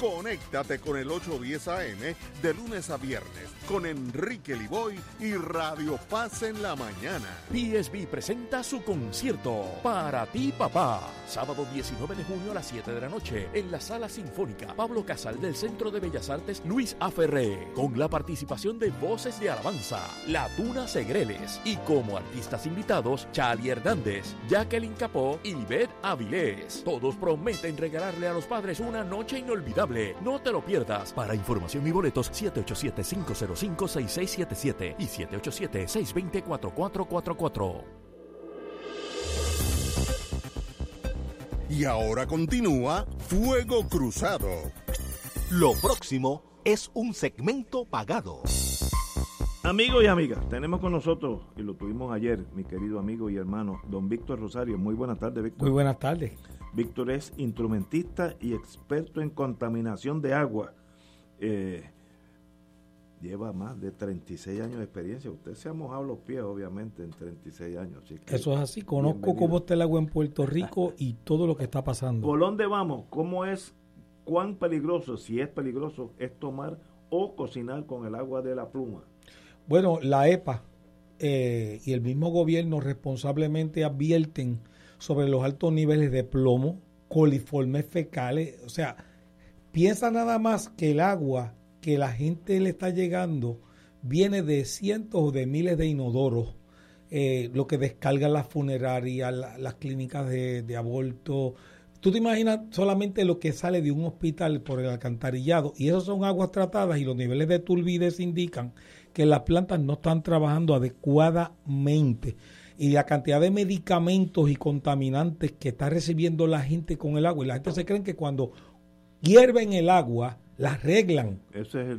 Conéctate con el 810 AM de lunes a viernes con Enrique Liboy y Radio Paz en la mañana. PSB presenta su concierto Para Ti Papá, sábado 19 de junio a las 7 de la noche en la Sala Sinfónica Pablo Casal del Centro de Bellas Artes Luis A. Ferré, con la participación de Voces de Alabanza, La Tuna Segreles, y como artistas invitados Charlie Hernández, Jacqueline Capó y Beth Avilés. Todos prometen regalarle a los padres una noche inolvidable. No te lo pierdas. Para información y boletos, 787-505-6677 y 787-620-4444. Y ahora continúa Fuego Cruzado. Lo próximo es un segmento pagado. Amigos y amigas, tenemos con nosotros, y lo tuvimos ayer, mi querido amigo y hermano, don Víctor Rosario. Muy buenas tardes, Víctor. Muy buenas tardes. Víctor es instrumentista y experto en contaminación de agua. Lleva más de 36 años de experiencia. Usted se ha mojado los pies, obviamente, en 36 años. Chiquita. Eso es así. Conozco cómo está el agua en Puerto Rico y todo lo que está pasando. ¿Por dónde vamos? ¿Cómo es? ¿Cuán peligroso, si es peligroso, es tomar o cocinar con el agua de la pluma? Bueno, la EPA y el mismo gobierno responsablemente advierten sobre los altos niveles de plomo, coliformes fecales. O sea, piensa nada más que el agua que la gente le está llegando viene de cientos de miles de inodoros, lo que descargan las funerarias, las clínicas de aborto. Tú te imaginas solamente lo que sale de un hospital por el alcantarillado, y esas son aguas tratadas, y los niveles de turbidez indican que las plantas no están trabajando adecuadamente. y la cantidad de medicamentos y contaminantes que está recibiendo la gente con el agua. Y la gente se cree que cuando hierven el agua, la arreglan. Ese es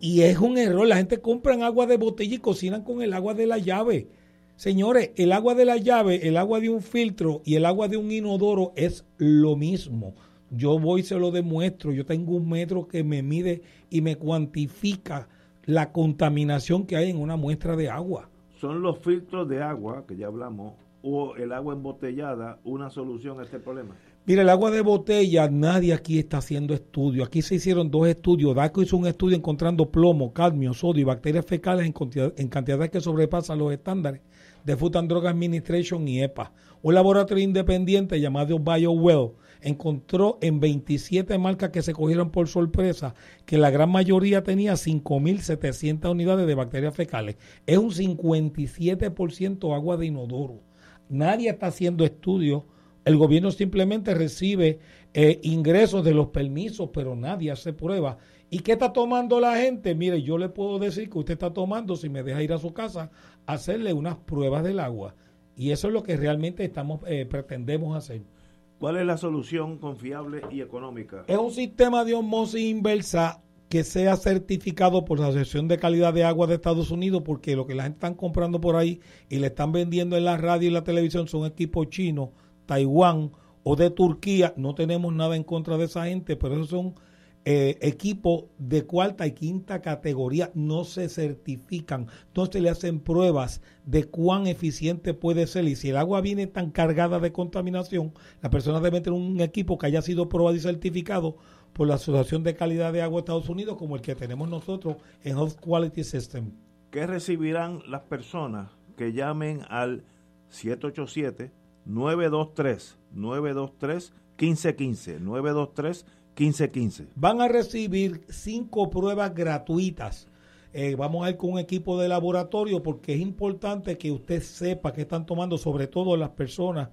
y es un error. La gente compra agua de botella y cocinan con el agua de la llave. Señores, el agua de la llave, el agua de un filtro y el agua de un inodoro es lo mismo. Yo voy y se lo demuestro. Yo tengo un metro que me mide y me cuantifica la contaminación que hay en una muestra de agua. Son los filtros de agua, que ya hablamos, o el agua embotellada, una solución a este problema. Mira, el agua de botella, nadie aquí está haciendo estudio. Aquí se hicieron dos estudios. DACO hizo un estudio encontrando plomo, cadmio, sodio y bacterias fecales en cantidades que sobrepasan los estándares de Food and Drug Administration y EPA. Un laboratorio independiente llamado BioWell encontró en 27 marcas que se cogieron por sorpresa que la gran mayoría tenía 5.700 unidades de bacterias fecales. Es un 57% agua de inodoro. Nadie está haciendo estudios. El gobierno simplemente recibe ingresos de los permisos, pero nadie hace pruebas. ¿Y qué está tomando la gente? Mire, yo le puedo decir que usted está tomando, si me deja ir a su casa, hacerle unas pruebas del agua. Y eso es lo que realmente pretendemos hacer. ¿Cuál es la solución confiable y económica? Es un sistema de osmosis inversa que sea certificado por la Asociación de Calidad de Agua de Estados Unidos, porque lo que la gente está comprando por ahí y le están vendiendo en la radio y la televisión son equipos chinos, Taiwán o de Turquía. No tenemos nada en contra de esa gente, pero esos son equipos de cuarta y quinta categoría. No se certifican, no se le hacen pruebas de cuán eficiente puede ser, y si el agua viene tan cargada de contaminación, la persona debe tener un equipo que haya sido probado y certificado por la Asociación de Calidad de Agua de Estados Unidos, como el que tenemos nosotros en Health Quality System. ¿Qué recibirán las personas que llamen al 787 923-1515. Van a recibir 5 pruebas gratuitas. Vamos a ir con un equipo de laboratorio, porque es importante que usted sepa qué están tomando, sobre todo las personas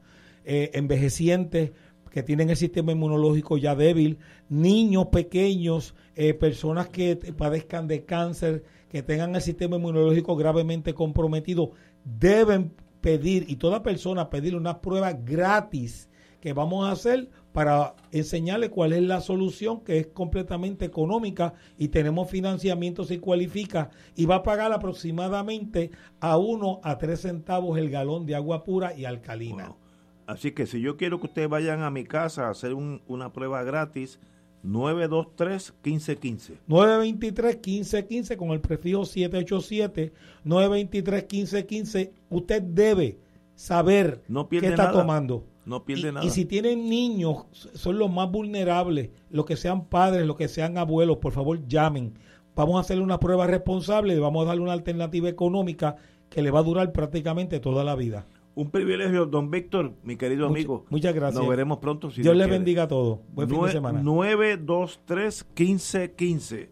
envejecientes que tienen el sistema inmunológico ya débil, niños pequeños, personas que padezcan de cáncer, que tengan el sistema inmunológico gravemente comprometido. Deben pedir, y toda persona pedir, unas pruebas gratis que vamos a hacer para enseñarle cuál es la solución, que es completamente económica y tenemos financiamiento si cualifica, y va a pagar aproximadamente a 1 a 3 centavos el galón de agua pura y alcalina. Bueno, así que si yo quiero que ustedes vayan a mi casa a hacer una prueba gratis, 923-1515. 923-1515 con el prefijo 787. 923-1515. Usted debe saber qué está tomando. No pierde nada. Y si tienen niños, son los más vulnerables, los que sean padres, los que sean abuelos, por favor llamen. Vamos a hacerle una prueba responsable y vamos a darle una alternativa económica que le va a durar prácticamente toda la vida. Un privilegio, don Víctor, mi querido amigo. Muchas gracias. Nos veremos pronto. Si Dios les bendiga a todos. Buen fin de semana. 923-1515.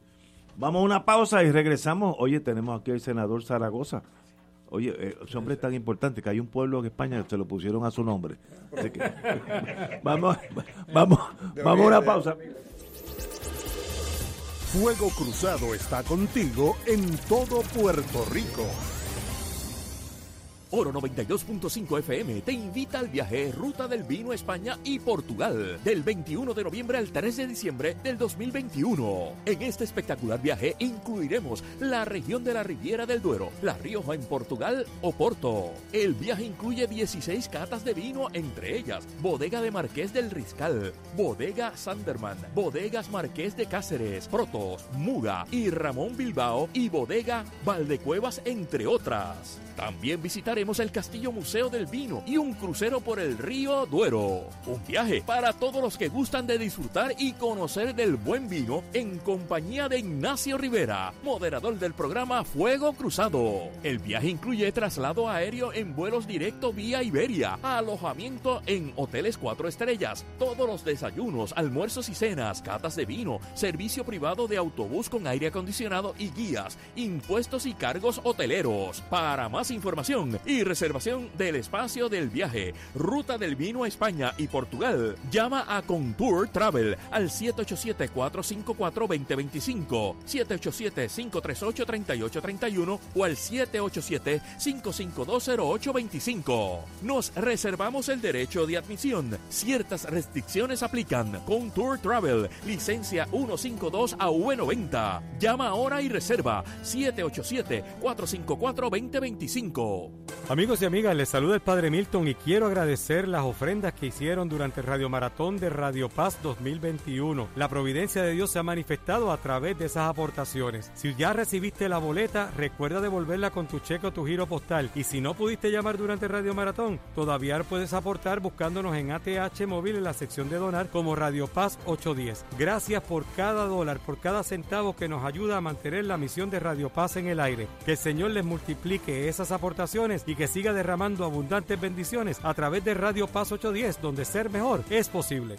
Vamos a una pausa y regresamos. Oye, tenemos aquí al senador Zaragoza. Oye, ese hombre es tan importante que hay un pueblo en España que se lo pusieron a su nombre. Así que, vamos a una pausa. Fuego Cruzado está contigo en todo Puerto Rico. Oro 92.5 FM te invita al viaje Ruta del Vino España y Portugal del 21 de noviembre al 3 de diciembre del 2021. En este espectacular viaje incluiremos la región de la Riviera del Duero, La Rioja en Portugal o Porto. El viaje incluye 16 catas de vino, entre ellas Bodega de Marqués del Riscal, Bodega Sanderman, Bodegas Marqués de Cáceres, Protos, Muga y Ramón Bilbao y Bodega Valdecuevas, entre otras. También visitaremos el Castillo Museo del Vino y un crucero por el río Duero. Un viaje para todos los que gustan de disfrutar y conocer del buen vino en compañía de Ignacio Rivera, moderador del programa Fuego Cruzado. El viaje incluye traslado aéreo en vuelos directos vía Iberia, alojamiento en hoteles 4 estrellas, todos los desayunos, almuerzos y cenas, catas de vino, servicio privado de autobús con aire acondicionado y guías, impuestos y cargos hoteleros. Para más información, y reservación del espacio del viaje, ruta del vino a España y Portugal. Llama a Contour Travel al 787-454-2025, 787-538-3831 o al 787-552-0825. Nos reservamos el derecho de admisión. Ciertas restricciones aplican. Contour Travel, licencia 152AV90. Llama ahora y reserva 787-454-2025. Amigos y amigas, les saluda el Padre Milton y quiero agradecer las ofrendas que hicieron durante el Radio Maratón de Radio Paz 2021. La providencia de Dios se ha manifestado a través de esas aportaciones. Si ya recibiste la boleta, recuerda devolverla con tu cheque o tu giro postal. Y si no pudiste llamar durante el Radio Maratón, todavía puedes aportar buscándonos en ATH Móvil en la sección de donar como Radio Paz 810. Gracias por cada dólar, por cada centavo que nos ayuda a mantener la misión de Radio Paz en el aire. Que el Señor les multiplique esas aportaciones y que siga derramando abundantes bendiciones a través de Radio Paz 810, donde ser mejor es posible.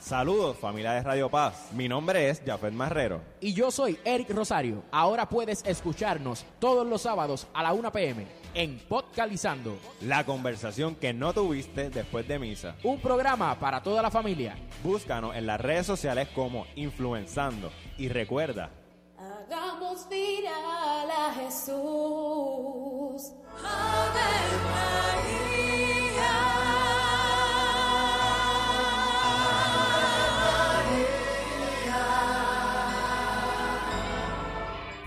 Saludos, familia de Radio Paz. Mi nombre es Jafet Marrero. Y yo soy Eric Rosario. Ahora puedes escucharnos todos los sábados a la 1 p.m. en Podcalizando. La conversación que no tuviste después de misa. Un programa para toda la familia. Búscanos en las redes sociales como Influenzando. Y recuerda... Hagamos viral a Jesús. Ave María.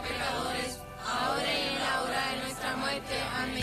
pecadores, ahora y en la hora de nuestra muerte. Amén.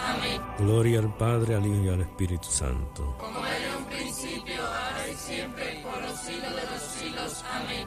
Amén. Gloria al Padre, al Hijo y al Espíritu Santo. Como era en un principio, ahora y siempre, por los siglos de los siglos. Amén.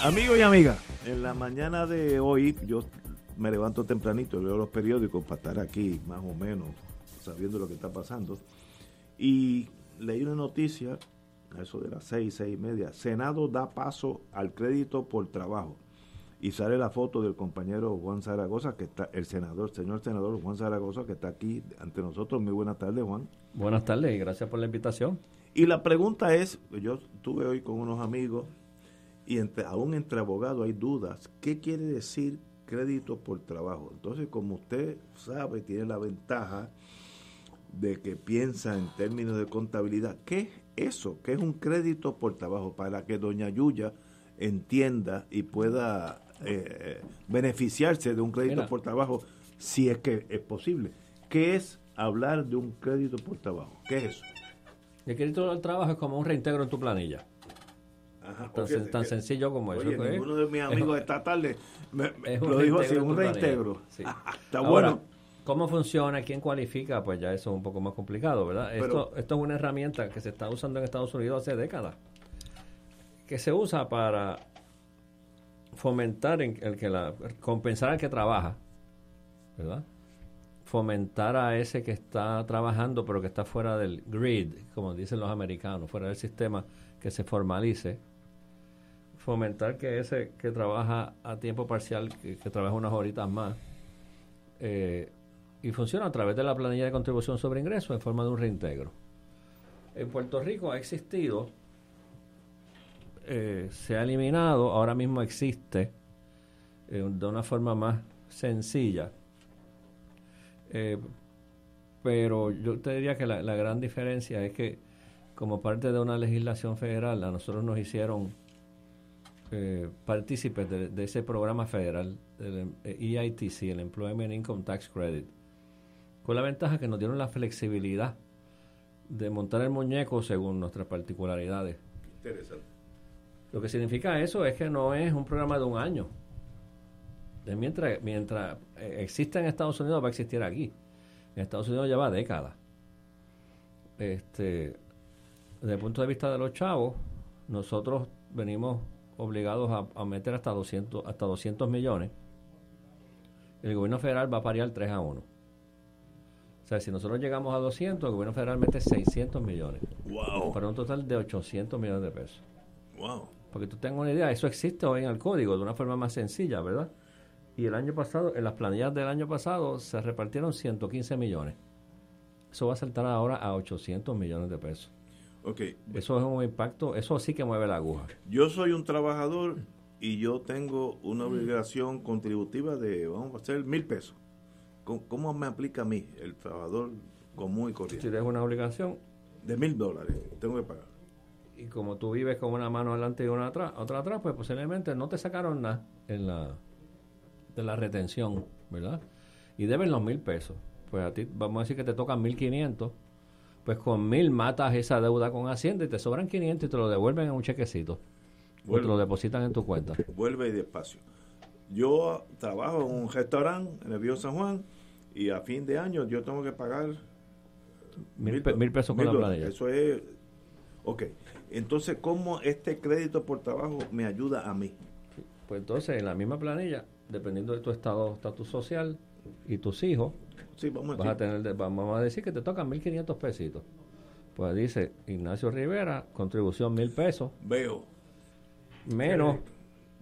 Amigos y amigas, en la mañana de hoy yo me levanto tempranito, leo los periódicos para estar aquí más o menos sabiendo lo que está pasando, y leí una noticia a eso de las 6:30, Senado da paso al crédito por trabajo, y sale la foto del compañero Juan Zaragoza, que está el señor senador Juan Zaragoza, que está aquí ante nosotros. Muy buenas tardes, Juan. Buenas tardes y gracias por la invitación. Y la pregunta es, yo estuve hoy con unos amigos y aún entre abogados hay dudas. ¿Qué quiere decir crédito por trabajo? Entonces, como usted sabe, tiene la ventaja de que piensa en términos de contabilidad. ¿Qué es eso? ¿Qué es un crédito por trabajo? Para que doña Yuya entienda y pueda beneficiarse de un crédito por trabajo, si es que es posible. ¿Qué es hablar de un crédito por trabajo? ¿Qué es eso? El crédito por trabajo es como un reintegro en tu planilla. Ajá, tan sencillo como eso. Oye, ninguno de mis amigos esta tarde me lo dijo así, un reintegro. Sí. Está ahora, bueno. ¿Cómo funciona? ¿Quién cualifica? Pues ya eso es un poco más complicado, ¿verdad? Pero, esto es una herramienta que se está usando en Estados Unidos hace décadas, que se usa para fomentar el que compensar al que trabaja, ¿verdad? Fomentar a ese que está trabajando pero que está fuera del grid, como dicen los americanos, fuera del sistema, que se formalice. Fomentar que ese que trabaja a tiempo parcial, que trabaja unas horitas más, y funciona a través de la planilla de contribución sobre ingresos en forma de un reintegro. En Puerto Rico ha existido, se ha eliminado, ahora mismo existe de una forma más sencilla, pero yo te diría que la gran diferencia es que, como parte de una legislación federal, a nosotros nos hicieron partícipes de ese programa federal, el EITC, el Employment Income Tax Credit, con la ventaja que nos dieron la flexibilidad de montar el muñeco según nuestras particularidades. Interesante. Lo que significa eso es que no es un programa de un año. Mientras exista en Estados Unidos, va a existir aquí. En Estados Unidos lleva décadas. Desde el punto de vista de los chavos, nosotros venimos obligados a meter hasta 200 millones. El gobierno federal va a parear 3-1. O sea, si nosotros llegamos a 200, el gobierno federal mete 600 millones. Wow. Para un total de 800 millones de pesos. Wow. Porque tú tengas una idea, eso existe hoy en el código de una forma más sencilla, ¿verdad? Y el año pasado, en las planillas del año pasado, se repartieron 115 millones. Eso va a saltar ahora a 800 millones de pesos. Okay. Eso es un impacto, eso sí que mueve la aguja. Yo soy un trabajador y yo tengo una obligación contributiva de, vamos a hacer, 1,000 pesos. ¿Cómo me aplica a mí, el trabajador común y corriente? Si tienes una obligación de $1,000, tengo que pagar. Y como tú vives con una mano adelante y una atrás, otra atrás, pues posiblemente no te sacaron nada de la retención, ¿verdad? Y deben los 1,000 pesos. Pues a ti, vamos a decir que te tocan 1,500, pues con 1,000 matas esa deuda con Hacienda y te sobran 500 y te lo devuelven en un chequecito. Vuelve. O te lo depositan en tu cuenta. Vuelve y despacio. Yo trabajo en un restaurante en el viejo San Juan y a fin de año yo tengo que pagar $1,000 con la planilla. Eso es... Ok. Entonces, ¿cómo este crédito por trabajo me ayuda a mí? Pues entonces, en la misma planilla, dependiendo de tu estatus social y tus hijos, sí, vamos a decir que te tocan 1.500 pesitos. Pues dice, Ignacio Rivera, contribución 1,000 pesos. Veo. Menos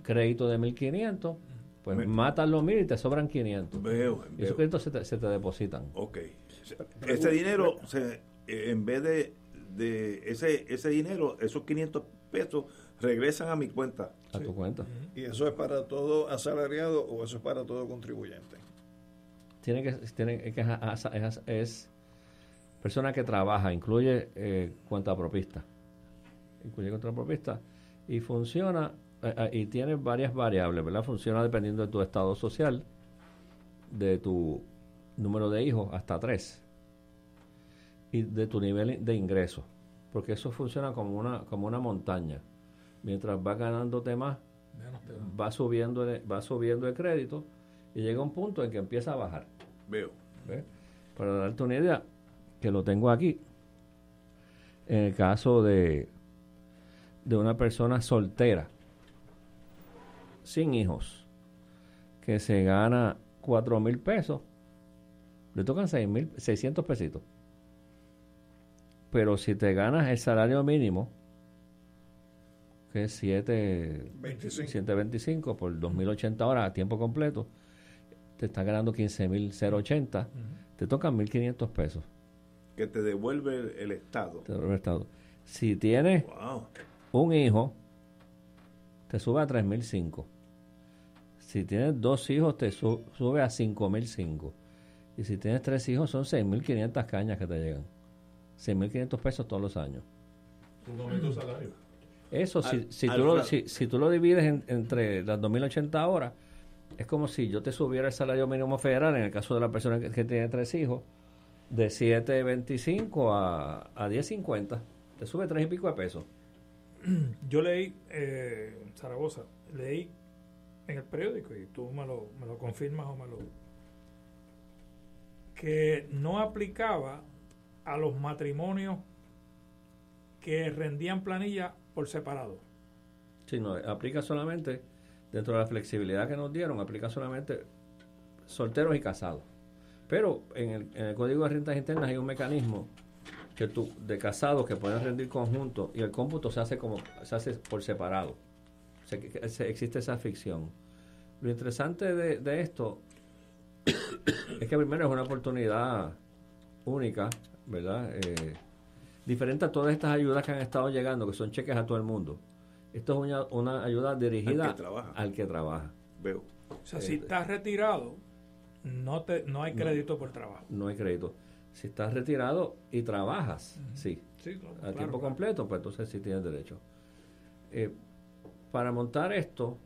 crédito de 1.500, pues matan los 1,000 y te sobran 500. Veo. Y esos créditos se te depositan. Ok. Ese dinero, en vez de ese dinero, esos 500 pesos regresan a mi cuenta. A tu cuenta. ¿Y eso es para todo asalariado o eso es para todo contribuyente? Es persona que trabaja, incluye cuentapropista. Incluye cuentapropista y funciona, y tiene varias variables, ¿verdad? Funciona dependiendo de tu estado social, de tu número de hijos, hasta 3. Y de tu nivel de ingreso, porque eso funciona como una montaña. Mientras vas ganándote más, va subiendo el crédito y llega un punto en que empieza a bajar. Veo. ¿Ves? Para darte una idea, que lo tengo aquí, en el caso de una persona soltera, sin hijos, que se gana 4,000 pesos, le tocan 600 pesitos. Pero si te ganas el salario mínimo, que es 725 por 2.080 horas a tiempo completo, te estás ganando 15.080, te tocan 1.500 pesos. Que te devuelve el Estado. Te devuelve el Estado. Si tienes un hijo, te sube a 3.005. Si tienes 2 hijos, te sube a 5.005. Y si tienes 3 hijos, son 6.500 cañas que te llegan. 6.500 pesos todos los años. Un aumento de salario. Eso, si tú lo divides entre las 2.080 horas, es como si yo te subiera el salario mínimo federal, en el caso de la persona que tiene 3 hijos, de 7.25 a 10.50. Te sube 3 y pico de pesos. Yo leí, Zaragoza, leí en el periódico, y tú me lo confirmas o me lo que no aplicaba a los matrimonios que rendían planilla por separado. Sí, no, aplica solamente, dentro de la flexibilidad que nos dieron, aplica solamente solteros y casados. Pero en el Código de Rentas Internas hay un mecanismo que de casados que pueden rendir conjunto y el cómputo se hace por separado. Existe esa ficción. Lo interesante de esto es que primero es una oportunidad única, ¿verdad? Diferente a todas estas ayudas que han estado llegando, que son cheques a todo el mundo. Esto es una ayuda dirigida al que trabaja. Veo. O sea, si estás retirado, no hay crédito por trabajo. No hay crédito. Si estás retirado y trabajas, uh-huh. sí claro, a tiempo completo, pues entonces sí tienes derecho. Para montar esto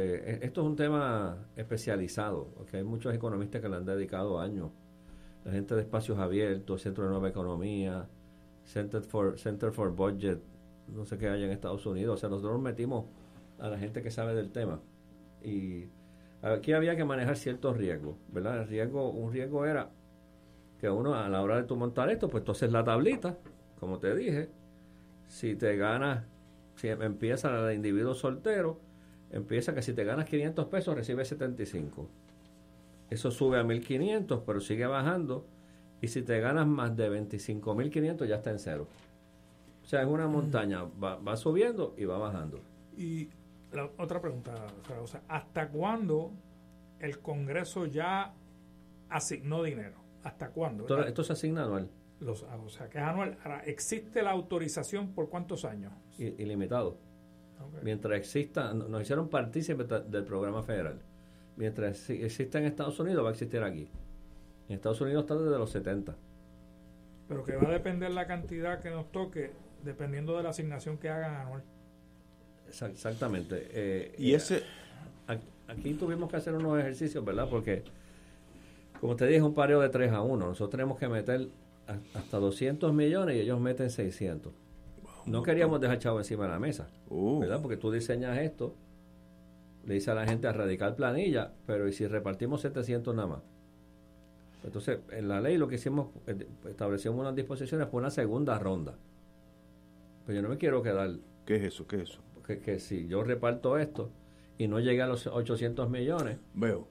es un tema especializado, porque hay muchos economistas que le han dedicado años. La gente de Espacios Abiertos, Centro de Nueva Economía, Center for Budget, no sé qué hay en Estados Unidos. O sea, nosotros metimos a la gente que sabe del tema. Y aquí había que manejar ciertos riesgos, ¿verdad? Un riesgo era que uno, a la hora de tú montar esto, pues entonces la tablita, como te dije, si empieza el individuo soltero, empieza que si te ganas $500 recibes 75. Eso sube a 1.500, pero sigue bajando. Y si te ganas más de 25.500 ya está en cero. O sea, es una montaña, va subiendo y va bajando. Y la otra pregunta, Zaragoza, ¿hasta cuándo el Congreso ya asignó dinero? ¿Hasta cuándo? Esto se asigna anual. O sea, que es anual. Ahora, ¿existe la autorización por cuántos años? Ilimitado. Okay. Mientras exista, nos hicieron partícipes del programa federal. Mientras exista en Estados Unidos, va a existir aquí. En Estados Unidos está desde los 70. Pero que va a depender la cantidad que nos toque, dependiendo de la asignación que hagan anual. Exactamente. Y ese aquí tuvimos que hacer unos ejercicios, ¿verdad? Porque, como te dije, un pareo de 3-1. Nosotros tenemos que meter hasta 200 millones y ellos meten 600. No queríamos dejar chavo encima de la mesa, ¿verdad? Porque tú diseñas esto, le dices a la gente a radicar planilla, pero ¿y si repartimos 700 nada más? Entonces, en la ley lo que hicimos, establecimos unas disposiciones para una segunda ronda. Pero yo no me quiero quedar. ¿Qué es eso? Que si yo reparto esto y no llegué a los 800 millones,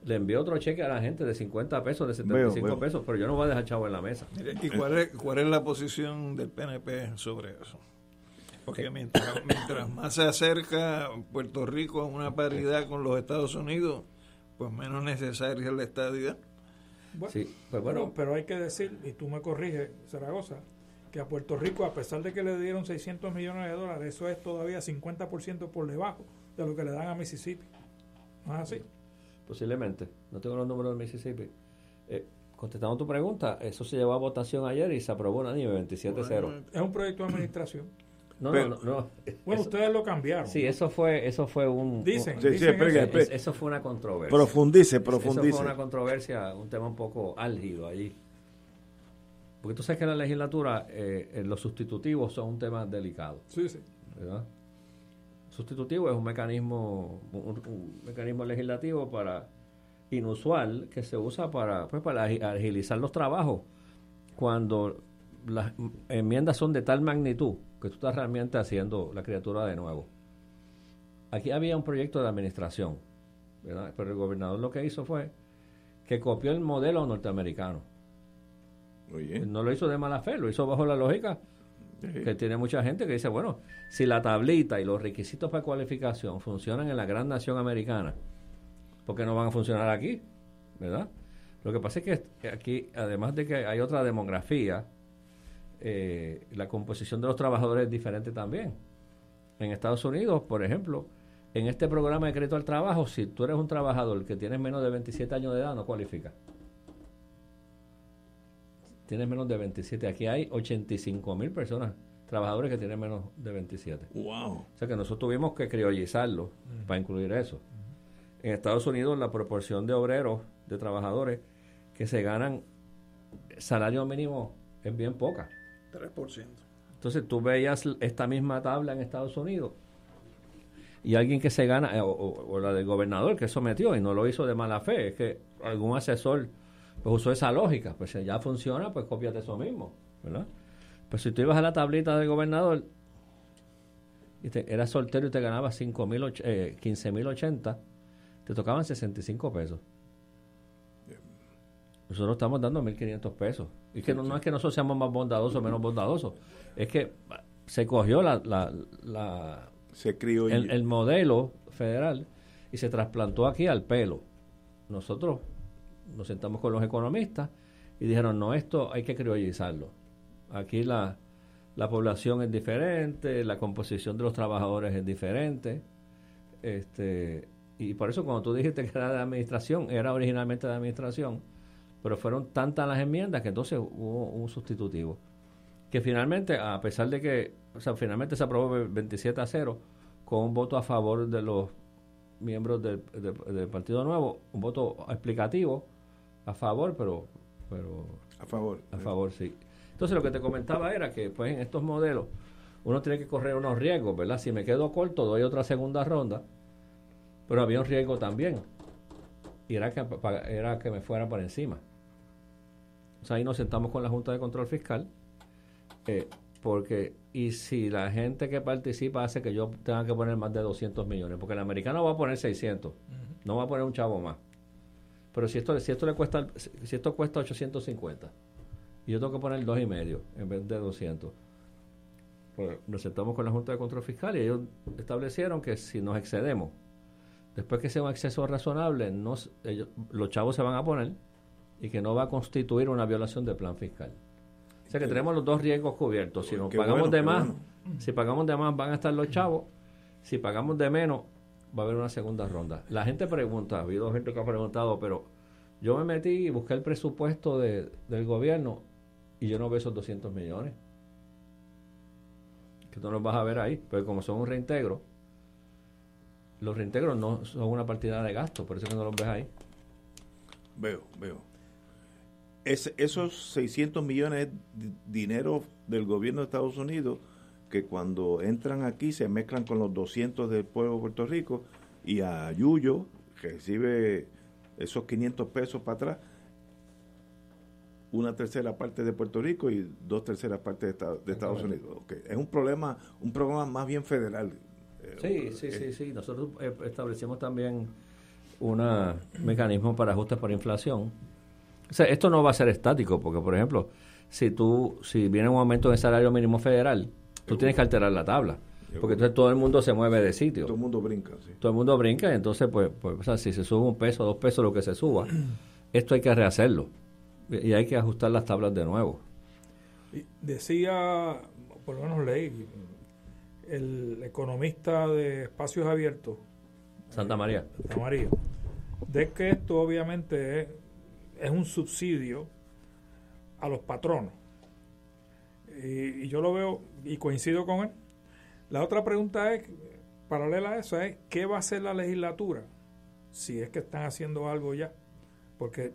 le envío otro cheque a la gente de $50, de $75, pero yo no voy a dejar chavo en la mesa. ¿Y cuál es la posición del PNP sobre eso? Porque mientras más se acerca Puerto Rico a una paridad con los Estados Unidos, pues menos necesaria es la estadidad. Bueno, sí, pues bueno. Pero hay que decir, y tú me corriges, Zaragoza, que a Puerto Rico, a pesar de que le dieron $600 millones, eso es todavía 50% por debajo de lo que le dan a Mississippi. ¿No es así? Posiblemente. No tengo los números de Mississippi. Contestando tu pregunta, eso se llevó a votación ayer y se aprobó unánime 27-0. Bueno, es un proyecto de administración. No. Bueno, eso, ustedes lo cambiaron. Sí, eso fue un... Dicen, eso fue una controversia. Profundice. Eso fue una controversia, un tema un poco álgido allí. Porque tú sabes que en la legislatura los sustitutivos son un tema delicado. Sí. ¿Verdad? Sustitutivo es un mecanismo legislativo para inusual que se usa para agilizar los trabajos cuando las enmiendas son de tal magnitud que tú estás realmente haciendo la criatura de nuevo. Aquí había un proyecto de administración, ¿verdad? Pero el gobernador lo que hizo fue que copió el modelo norteamericano. Oye. No lo hizo de mala fe, lo hizo bajo la lógica que tiene mucha gente que dice, bueno, si la tablita y los requisitos para cualificación funcionan en la gran nación americana, ¿por qué no van a funcionar aquí? ¿Verdad? Lo que pasa es que aquí, además de que hay otra demografía, la composición de los trabajadores es diferente también. En Estados Unidos, por ejemplo, en este programa de crédito al trabajo, si tú eres un trabajador que tienes menos de 27 años de edad, no cualifica. Tienes menos de 27. Aquí hay 85,000 personas, trabajadores que tienen menos de 27. ¡Wow! O sea que nosotros tuvimos que criollizarlo para incluir eso. En Estados Unidos, la proporción de obreros, de trabajadores que se ganan salario mínimo es bien poca. 3%. Entonces tú veías esta misma tabla en Estados Unidos y alguien que se gana, o la del gobernador que sometió y no lo hizo de mala fe, es que algún asesor pues usó esa lógica, pues si ya funciona, pues cópiate eso mismo, ¿verdad? Pues si tú ibas a la tablita del gobernador, y te, eras soltero y te ganabas 15.080, te tocaban 65 pesos. Nosotros estamos dando 1.500 pesos. Y que no es que nosotros seamos más bondadosos o menos bondadosos, es que se cogió se crió el modelo federal y se trasplantó aquí al pelo. Nosotros nos sentamos con los economistas y dijeron, no, esto hay que criollizarlo. Aquí la población es diferente, la composición de los trabajadores es diferente. Y por eso cuando tú dijiste que era de administración, era originalmente de administración, pero fueron tantas las enmiendas que entonces hubo un sustitutivo. Que finalmente, a pesar de que, o sea, finalmente se aprobó 27-0 con un voto a favor de los miembros del Partido Nuevo, un voto explicativo a favor, pero a favor, sí. Entonces lo que te comentaba era que pues en estos modelos uno tiene que correr unos riesgos, ¿verdad? Si me quedo corto doy otra segunda ronda, pero había un riesgo también y era que me fuera por encima. O sea, ahí nos sentamos con la Junta de Control Fiscal porque y si la gente que participa hace que yo tenga que poner más de 200 millones, porque el americano va a poner 600, no va a poner un chavo más. Pero si esto cuesta 850 y yo tengo que poner 2,5 en vez de 200. Pues nos sentamos con la Junta de Control Fiscal y ellos establecieron que si nos excedemos, después que sea un exceso razonable, los chavos se van a poner y que no va a constituir una violación del plan fiscal. O sea que tenemos los dos riesgos cubiertos. Si nos pagamos de más, si pagamos de más van a estar los chavos, si pagamos de menos va a haber una segunda ronda. La gente pregunta, ha habido gente que ha preguntado, pero yo me metí y busqué el presupuesto del gobierno y yo no veo esos 200 millones. Que tú no los vas a ver ahí, pero como son un reintegro, los reintegros no son una partida de gasto, por eso que no los ves ahí. Veo. Esos 600 millones de dinero del gobierno de Estados Unidos que cuando entran aquí se mezclan con los 200 del pueblo de Puerto Rico y a Yuyo, que recibe esos 500 pesos para atrás, una tercera parte de Puerto Rico y dos terceras partes de Estados Unidos. Okay. Es un programa más bien federal. Sí. Nosotros establecimos también un mecanismo para ajustes por inflación. O sea, esto no va a ser estático, porque, por ejemplo, si viene un aumento del salario mínimo federal, tú tienes que alterar la tabla, porque entonces todo el mundo se mueve de sitio. Todo el mundo brinca, sí. Todo el mundo brinca, y entonces, pues o sea, si se sube 1 peso, 2 pesos, lo que se suba, esto hay que rehacerlo, y hay que ajustar las tablas de nuevo. Decía, por lo menos leí, el economista de Espacios Abiertos, Santa María, de que esto obviamente es un subsidio a los patronos. Y yo lo veo y coincido con él. La otra pregunta es, paralela a esa, es ¿qué va a hacer la legislatura? Si es que están haciendo algo ya, porque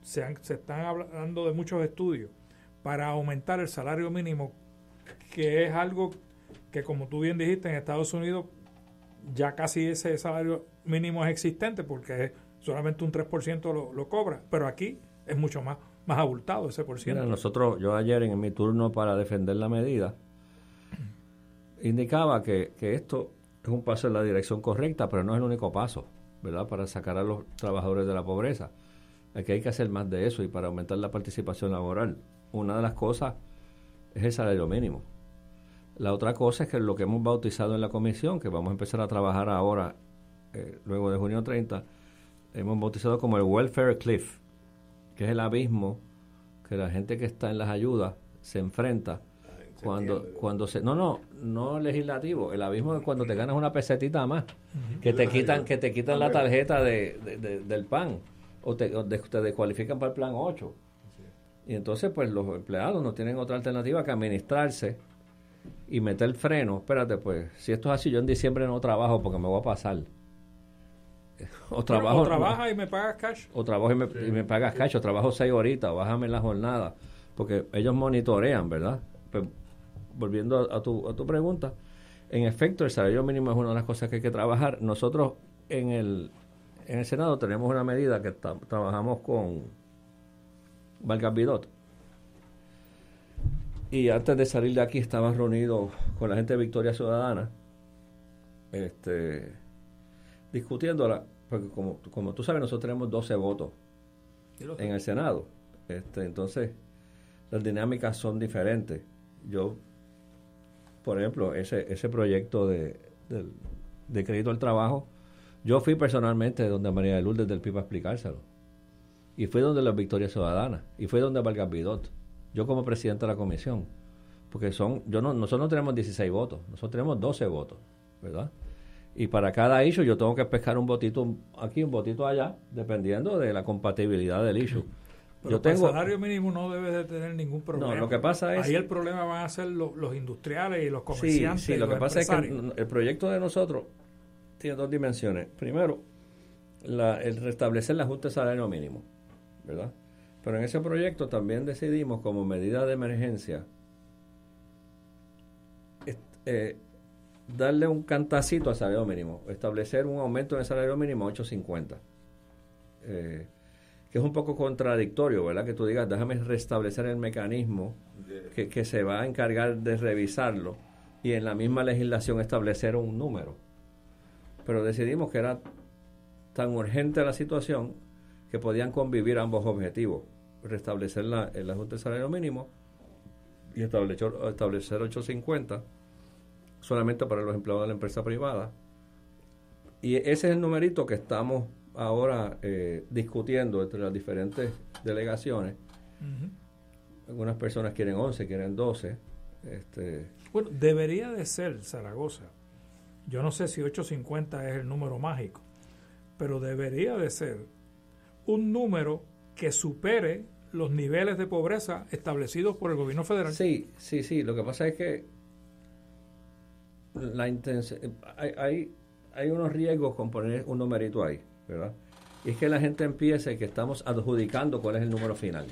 se están hablando de muchos estudios para aumentar el salario mínimo, que es algo que, como tú bien dijiste, en Estados Unidos ya casi ese salario mínimo es existente, porque solamente un 3% lo cobra, pero aquí es mucho más abultado ese por ciento. Mira, yo ayer en mi turno para defender la medida indicaba que esto es un paso en la dirección correcta, pero no es el único paso, ¿verdad?, para sacar a los trabajadores de la pobreza. Aquí hay que hacer más de eso y para aumentar la participación laboral. Una de las cosas es el salario mínimo. La otra cosa es que lo que hemos bautizado en la comisión, que vamos a empezar a trabajar ahora, luego de junio 30, hemos bautizado como el welfare cliff, que es el abismo que la gente que está en las ayudas se enfrenta no legislativo, el abismo es cuando te ganas una pesetita más, que te quitan la tarjeta del PAN o te descualifican para el plan 8. Y entonces pues los empleados no tienen otra alternativa que administrarse y meter freno. Espérate, pues si esto es así, yo en diciembre no trabajo porque me voy a pasar. O trabajas y me pagas cash. O trabajo y me pagas cash, o trabajo 6 horitas, o bájame la jornada, porque ellos monitorean, ¿verdad? Pues, volviendo a tu pregunta, en efecto, el salario mínimo es una de las cosas que hay que trabajar. Nosotros en el Senado tenemos una medida que trabajamos con Vargas Vidot. Y antes de salir de aquí estaban reunidos con la gente de Victoria Ciudadana, discutiéndola, porque como tú sabes, nosotros tenemos 12 votos en el Senado. Entonces, las dinámicas son diferentes. Yo, por ejemplo, ese proyecto de crédito al trabajo, yo fui personalmente donde María de Lourdes del PIB a explicárselo. Y fue donde la Victoria Ciudadana. Y fue donde Vargas Vidot. Yo como presidente de la comisión. Porque nosotros no tenemos 16 votos. Nosotros tenemos 12 votos, ¿verdad? Y para cada issue yo tengo que pescar un votito aquí, un votito allá, dependiendo de la compatibilidad del issue. Pero el salario mínimo no debe de tener ningún problema. No, lo que pasa es... Ahí el problema van a ser los industriales y los comerciantes. Sí, sí, lo que pasa es que el proyecto de nosotros tiene dos dimensiones. Primero, el restablecer el ajuste de salario mínimo, ¿verdad? Pero en ese proyecto también decidimos, como medida de emergencia, darle un cantacito al salario mínimo, establecer un aumento en el salario mínimo a $8.50. Que es un poco contradictorio, ¿verdad? Que tú digas, déjame restablecer el mecanismo que se va a encargar de revisarlo y en la misma legislación establecer un número. Pero decidimos que era tan urgente la situación que podían convivir ambos objetivos, restablecer el ajuste del salario mínimo y establecer 8.50 solamente para los empleados de la empresa privada. Y ese es el numerito que estamos ahora discutiendo entre las diferentes delegaciones. Uh-huh. Algunas personas quieren 11, quieren 12. Bueno, debería de ser, Zaragoza. Yo no sé si 850 es el número mágico, pero debería de ser un número que supere los niveles de pobreza establecidos por el gobierno federal. Sí, sí, sí. Lo que pasa es que hay unos riesgos con poner un numerito ahí, ¿verdad? Y es que la gente empiece que estamos adjudicando cuál es el número final.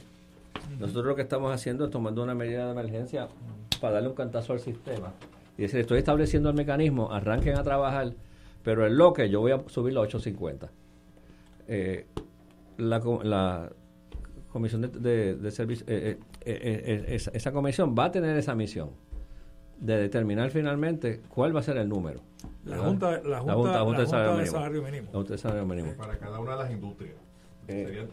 Nosotros lo que estamos haciendo es tomando una medida de emergencia para darle un cantazo al sistema y decir, estoy estableciendo el mecanismo, arranquen a trabajar, pero en lo que yo voy a subir los 8.50. La comisión de servicio, esa comisión va a tener esa misión de determinar finalmente cuál va a ser el número. La Junta de Salario Mínimo. Para cada una de las industrias.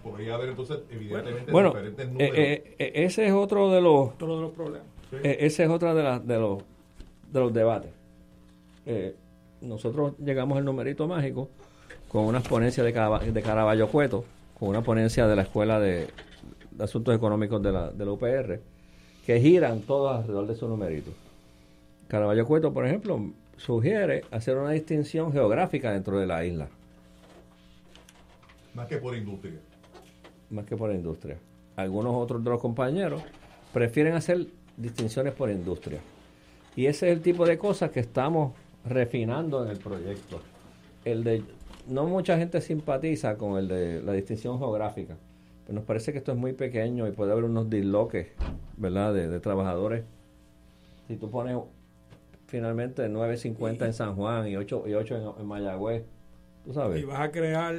Podría haber entonces, evidentemente, diferentes números. Ese es otro de los problemas. Sí. Ese es otro de los debates. Nosotros llegamos al numerito mágico con unas ponencias de Caraballo Cueto, con una ponencia de la Escuela de Asuntos Económicos de la UPR, que giran todas alrededor de su numerito. Caraballo Cueto, por ejemplo, sugiere hacer una distinción geográfica dentro de la isla. Más que por industria. Algunos otros de los compañeros prefieren hacer distinciones por industria. Y ese es el tipo de cosas que estamos refinando en el proyecto. No mucha gente simpatiza con el de la distinción geográfica. Pero nos parece que esto es muy pequeño y puede haber unos disloques, ¿verdad?, de trabajadores. Si tú pones finalmente 9.50 en San Juan y 8 en Mayagüez, tú sabes. Y vas a crear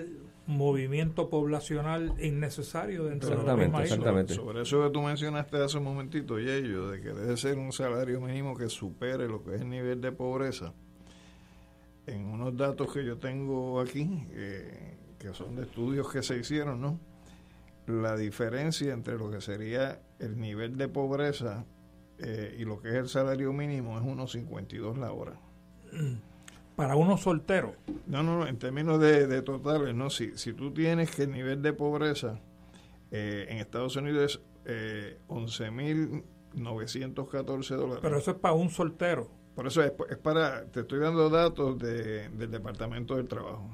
movimiento poblacional innecesario dentro de la misma isla. Sobre eso que tú mencionaste hace un momentito, Yeyo, de que debe ser un salario mínimo que supere lo que es el nivel de pobreza. En unos datos que yo tengo aquí, que son de estudios que se hicieron, ¿no?, la diferencia entre lo que sería el nivel de pobreza y lo que es el salario mínimo es $1.52 la hora. ¿Para uno soltero? No, en términos de totales, no. Si tú tienes que el nivel de pobreza en Estados Unidos es $11,914. Pero eso es para un soltero. Por eso es para... Te estoy dando datos del Departamento del Trabajo.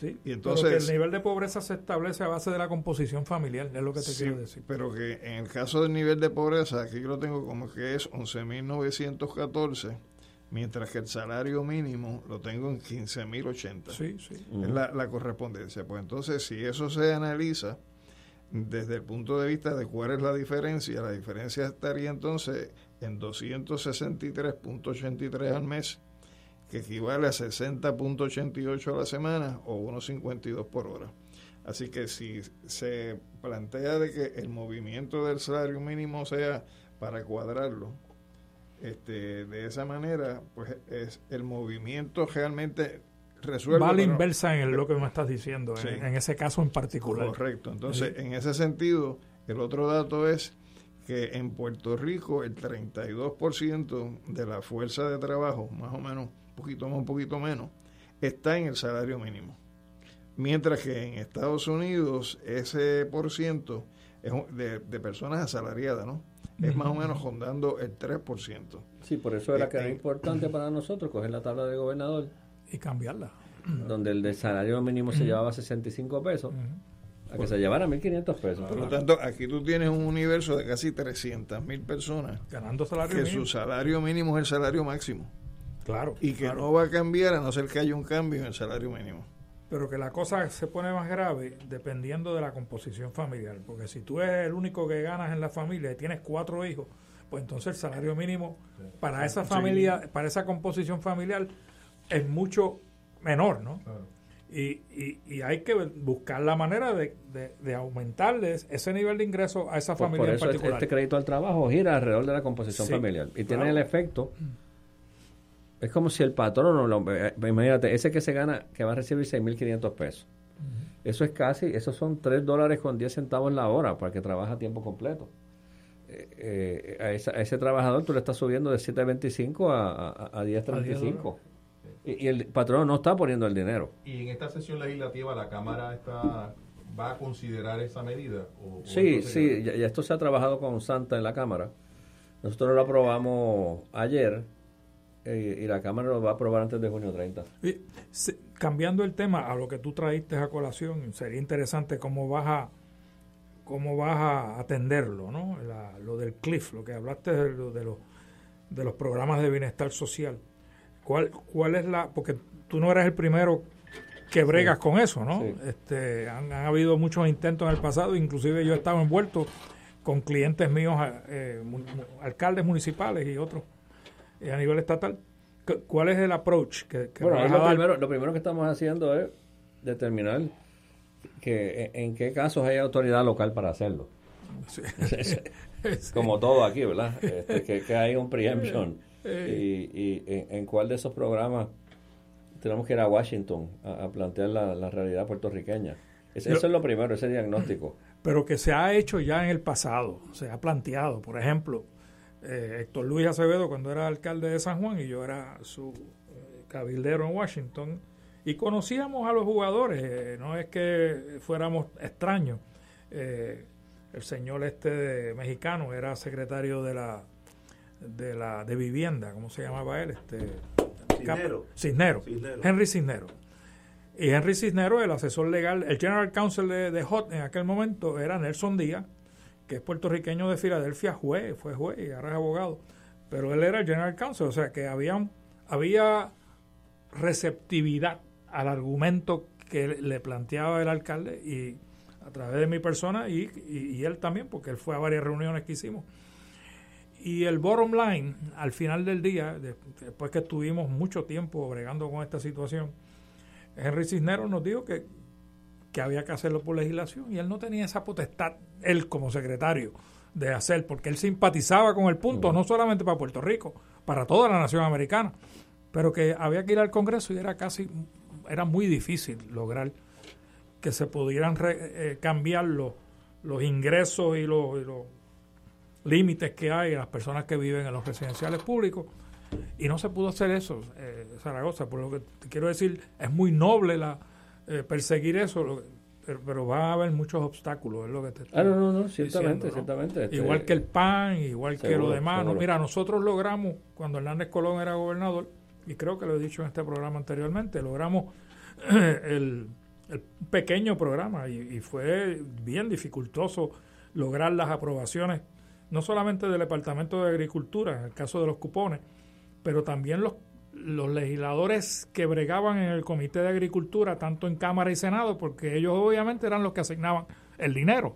Sí, y entonces, pero que el nivel de pobreza se establece a base de la composición familiar, es lo que te quiero decir. Pero que en el caso del nivel de pobreza, aquí yo lo tengo como que es 11.914, mientras que el salario mínimo lo tengo en 15.080. Sí, sí. Uh-huh. Es la correspondencia. Pues entonces, si eso se analiza desde el punto de vista de cuál es la diferencia estaría entonces en 263.83 al mes, que equivale a 60.88 a la semana o 1.52 por hora. Así que si se plantea de que el movimiento del salario mínimo sea para cuadrarlo, de esa manera, pues es el movimiento realmente resuelve. Va la inversa en lo que me estás diciendo, sí, en ese caso en particular. Correcto. Entonces, sí, en ese sentido, el otro dato es que en Puerto Rico el 32% de la fuerza de trabajo, más o menos, un poquito menos, está en el salario mínimo. Mientras que en Estados Unidos ese por ciento es de personas asalariadas, ¿no? Es más o menos rondando el 3%. Sí, por eso era que era importante para nosotros coger la tabla de gobernador y cambiarla. Donde el de salario mínimo se llevaba 65 pesos, a que se llevara 1.500 pesos. Por lo tanto, aquí tú tienes un universo de casi 300.000 personas ganando salario que mínimo. Su salario mínimo es el salario máximo. Claro. Y que no va a cambiar a no ser que haya un cambio en el salario mínimo. Pero que la cosa se pone más grave dependiendo de la composición familiar, porque si tú eres el único que ganas en la familia y tienes 4 hijos, pues entonces el salario mínimo para esa familia, para esa composición familiar es mucho menor, ¿no? Claro. Y hay que buscar la manera de aumentarles ese nivel de ingreso a esa familia por eso en particular. Este crédito al trabajo gira alrededor de la composición familiar y tiene el efecto. Es como si el patrono, imagínate, ese que se gana, que va a recibir 6.500 pesos. Eso es casi, esos son $3.10 la hora para que trabaja a tiempo completo. A ese trabajador tú le estás subiendo de 7.25 a 10.35. Y el patrono no está poniendo el dinero. ¿Y en esta sesión legislativa la Cámara va a considerar esa medida? ¿O sí, ya esto se ha trabajado con Santa en la Cámara. Nosotros lo aprobamos ayer. Y la Cámara lo va a aprobar antes de junio 30. Y, cambiando el tema a lo que tú traíste a colación, sería interesante cómo vas a atenderlo, ¿no? Lo del cliff, lo que hablaste de los programas de bienestar social. ¿Cuál es porque tú no eres el primero que bregas con eso, ¿no? Sí. Han habido muchos intentos en el pasado, inclusive yo he estado envuelto con clientes míos, alcaldes municipales y otros. A nivel estatal, ¿cuál es el approach? Lo primero que estamos haciendo es determinar que en qué casos hay autoridad local para hacerlo. Sí. Como todo aquí, ¿verdad? Que hay un preemption. Y en cuál de esos programas tenemos que ir a Washington a plantear la realidad puertorriqueña. Eso es lo primero, ese diagnóstico. Pero que se ha hecho ya en el pasado, se ha planteado, por ejemplo... Héctor Luis Acevedo, cuando era alcalde de San Juan y yo era su cabildero en Washington, y conocíamos a los jugadores, no es que fuéramos extraños. El señor mexicano era secretario de Vivienda, ¿cómo se llamaba él? Cisneros. Henry Cisneros. Y Henry Cisneros, el asesor legal, el general counsel de HOT en aquel momento era Nelson Díaz, que es puertorriqueño de Filadelfia, fue juez y ahora es abogado, pero él era el general counsel, o sea que había receptividad al argumento que le planteaba el alcalde y a través de mi persona y él también, porque él fue a varias reuniones que hicimos. Y el bottom line, al final del día, después que estuvimos mucho tiempo bregando con esta situación, Henry Cisneros nos dijo que había que hacerlo por legislación y él no tenía esa potestad, él como secretario, de hacer, porque él simpatizaba con el punto, no solamente para Puerto Rico, para toda la nación americana, pero que había que ir al Congreso y era muy difícil lograr que se pudieran cambiar los ingresos y los límites que hay a las personas que viven en los residenciales públicos, y no se pudo hacer eso, Zaragoza, por lo que te quiero decir, es muy noble perseguir eso, pero va a haber muchos obstáculos, es lo que te estoy ciertamente, diciendo, ¿no? Ciertamente. Igual que el PAN, igual que lo demás. No, mira, nosotros logramos, cuando Hernández Colón era gobernador, y creo que lo he dicho en este programa anteriormente, logramos el pequeño programa y fue bien dificultoso lograr las aprobaciones, no solamente del Departamento de Agricultura, en el caso de los cupones, pero también los legisladores que bregaban en el Comité de Agricultura, tanto en Cámara y Senado, porque ellos obviamente eran los que asignaban el dinero.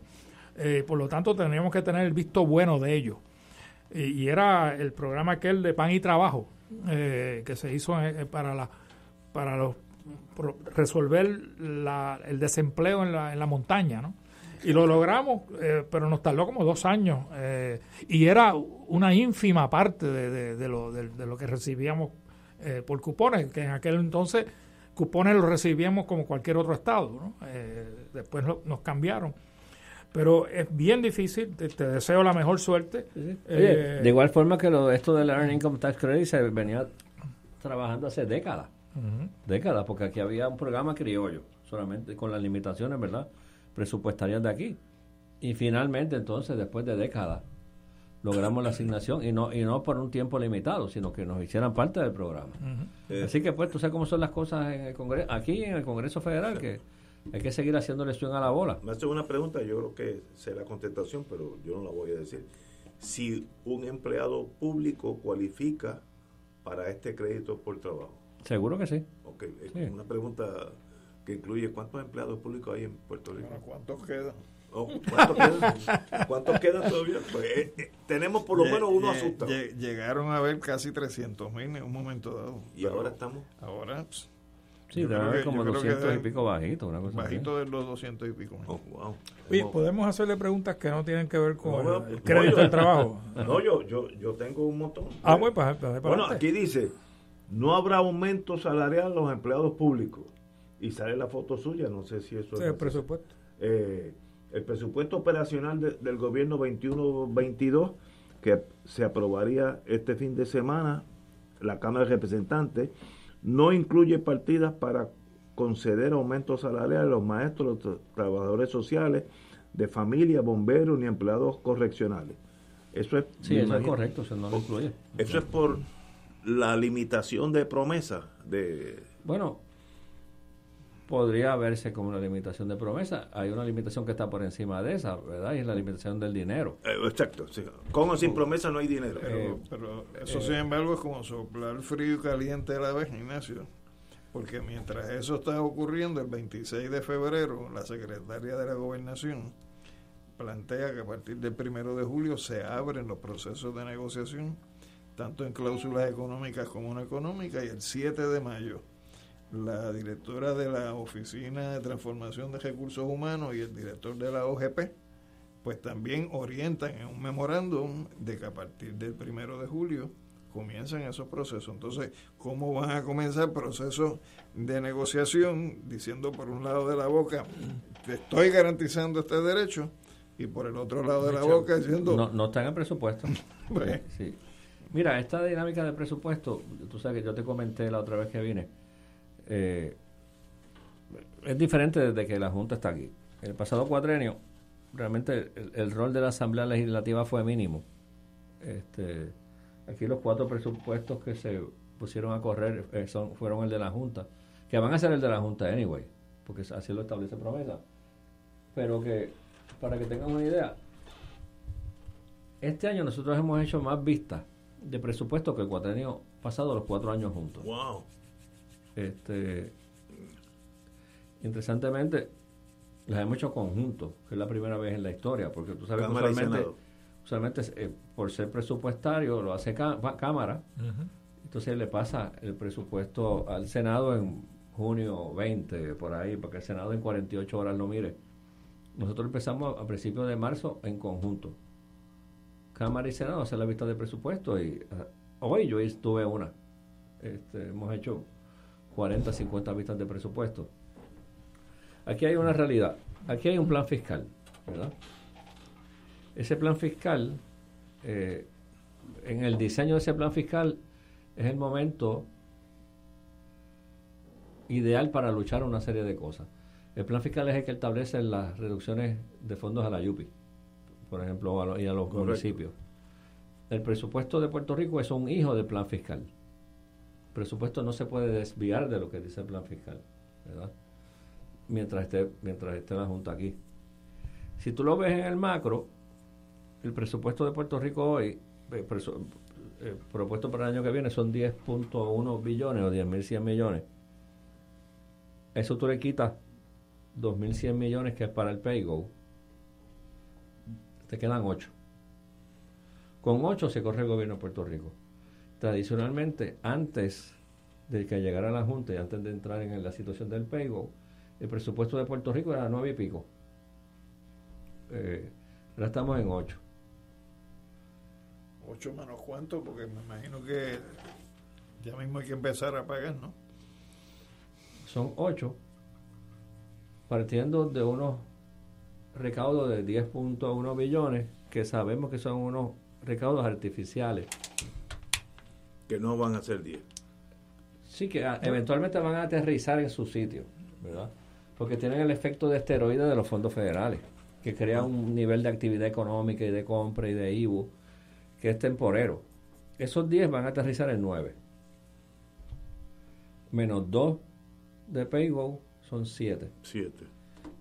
Por lo tanto, teníamos que tener el visto bueno de ellos. Y era el programa aquel de Pan y Trabajo, que se hizo para resolver el desempleo en la montaña, ¿no? Y lo logramos, pero nos tardó como 2 años. Y era una ínfima parte de lo que recibíamos por cupones, que en aquel entonces cupones los recibíamos como cualquier otro estado, ¿no? Después nos cambiaron. Pero es bien difícil, te deseo la mejor suerte. Sí. Oye, de igual forma que esto del Earned Income Tax Credit se venía trabajando hace décadas. Uh-huh. Décadas, porque aquí había un programa criollo, solamente con las limitaciones, ¿verdad?, presupuestarias de aquí. Y finalmente, entonces, después de décadas, logramos la asignación, y no por un tiempo limitado, sino que nos hicieran parte del programa. Uh-huh. Así que, pues, tú sabes cómo son las cosas en el Congreso, aquí en el Congreso Federal, que hay que seguir haciéndole swing a la bola. Me hace una pregunta, yo creo que será la contestación, pero yo no la voy a decir. Si un empleado público cualifica para este crédito por trabajo. Seguro que sí. Ok, sí. Una pregunta que incluye ¿cuántos empleados públicos hay en Puerto Rico? Bueno, ¿cuántos quedan? Oh, ¿cuántos quedan todavía? Pues, tenemos por lo menos uno asustado. Llegaron a haber casi 300,000 en un momento dado. ¿Y ahora estamos? Ahora, pues, sí, debe como 200 y pico bajito. Una cosa bajito así. De los 200 y pico. Oh, wow. Oye, podemos hacerle preguntas que no tienen que ver con el crédito del trabajo. No, yo tengo un montón. Ah, bueno, pues, bueno, aquí dice, no habrá aumento salarial a los empleados públicos. Y sale la foto suya, no sé si eso sí, es el presupuesto. El presupuesto operacional del gobierno 21-22, que se aprobaría este fin de semana, la Cámara de Representantes, no incluye partidas para conceder aumentos salariales a los maestros, trabajadores sociales, de familia, bomberos ni empleados correccionales. Eso es, sí, eso es correcto, o sea, no lo incluye. Eso es por la limitación de promesa. Bueno, podría verse como una limitación de promesa. Hay una limitación que está por encima de esa, ¿verdad? Y es la limitación del dinero. Exacto. Sí. Con o sin promesa no hay dinero. Pero eso, sin embargo, es como soplar frío y caliente a la vez, Ignacio. Porque mientras eso está ocurriendo, el 26 de febrero, la secretaria de la Gobernación plantea que a partir del 1 de julio se abren los procesos de negociación, tanto en cláusulas económicas como no económicas, y el 7 de mayo la directora de la Oficina de Transformación de Recursos Humanos y el director de la OGP, pues también orientan en un memorándum de que a partir del 1 de julio comienzan esos procesos. Entonces, ¿cómo van a comenzar procesos de negociación diciendo por un lado de la boca, te estoy garantizando este derecho, y por el otro lado de la boca diciendo... No están en presupuesto. Pues, sí. Mira, esta dinámica de presupuesto, tú sabes que yo te comenté la otra vez que vine, es diferente desde que la Junta está aquí. En el pasado cuatrenio, realmente el rol de la Asamblea Legislativa fue mínimo. Aquí los 4 presupuestos que se pusieron a correr fueron el de la Junta, que van a ser el de la Junta anyway, porque así lo establece Promesa. Pero que, para que tengan una idea, este año nosotros hemos hecho más vistas de presupuesto que el cuatrenio pasado, los 4 años juntos. ¡Wow! Interesantemente las hemos hecho conjuntos, que es la primera vez en la historia, porque tú sabes Cámara que usualmente por ser presupuestario lo hace Cámara. Uh-huh. Entonces le pasa el presupuesto al Senado en junio 20 por ahí, para que el Senado en 48 horas lo mire. Nosotros empezamos a principios de marzo en conjunto, Cámara y Senado, hacer la vista de presupuesto, y hoy yo estuve una hemos hecho 40, 50 vistas de presupuesto. Aquí hay una realidad. Aquí hay un plan fiscal, ¿verdad? Ese plan fiscal, en el diseño de ese plan fiscal, es el momento ideal para luchar una serie de cosas. El plan fiscal es el que establece las reducciones de fondos a la YUPI, por ejemplo, y a los Correcto. Municipios. El presupuesto de Puerto Rico es un hijo del plan fiscal. Presupuesto no se puede desviar de lo que dice el plan fiscal, ¿verdad? Mientras esté la Junta aquí. Si tú lo ves en el macro, el presupuesto de Puerto Rico hoy, propuesto para el año que viene, son 10.1 billones o 10.100 millones. Eso tú le quitas 2.100 millones que es para el PayGo. Te quedan 8. Con 8 se corre el gobierno de Puerto Rico. Tradicionalmente, antes de que llegara la Junta y antes de entrar en la situación del PAYGO, el presupuesto de Puerto Rico era 9 y pico. Ahora estamos en 8. 8 menos cuánto, porque me imagino que ya mismo hay que empezar a pagar, ¿no? Son 8, partiendo de unos recaudos de 10.1 billones, que sabemos que son unos recaudos artificiales. Que no van a ser 10. Sí, que eventualmente van a aterrizar en su sitio, ¿verdad? Porque tienen el efecto de esteroide de los fondos federales, que crea un nivel de actividad económica y de compra y de IBU que es temporero. Esos 10 van a aterrizar en 9. Menos 2 de PayGo son 7. 7.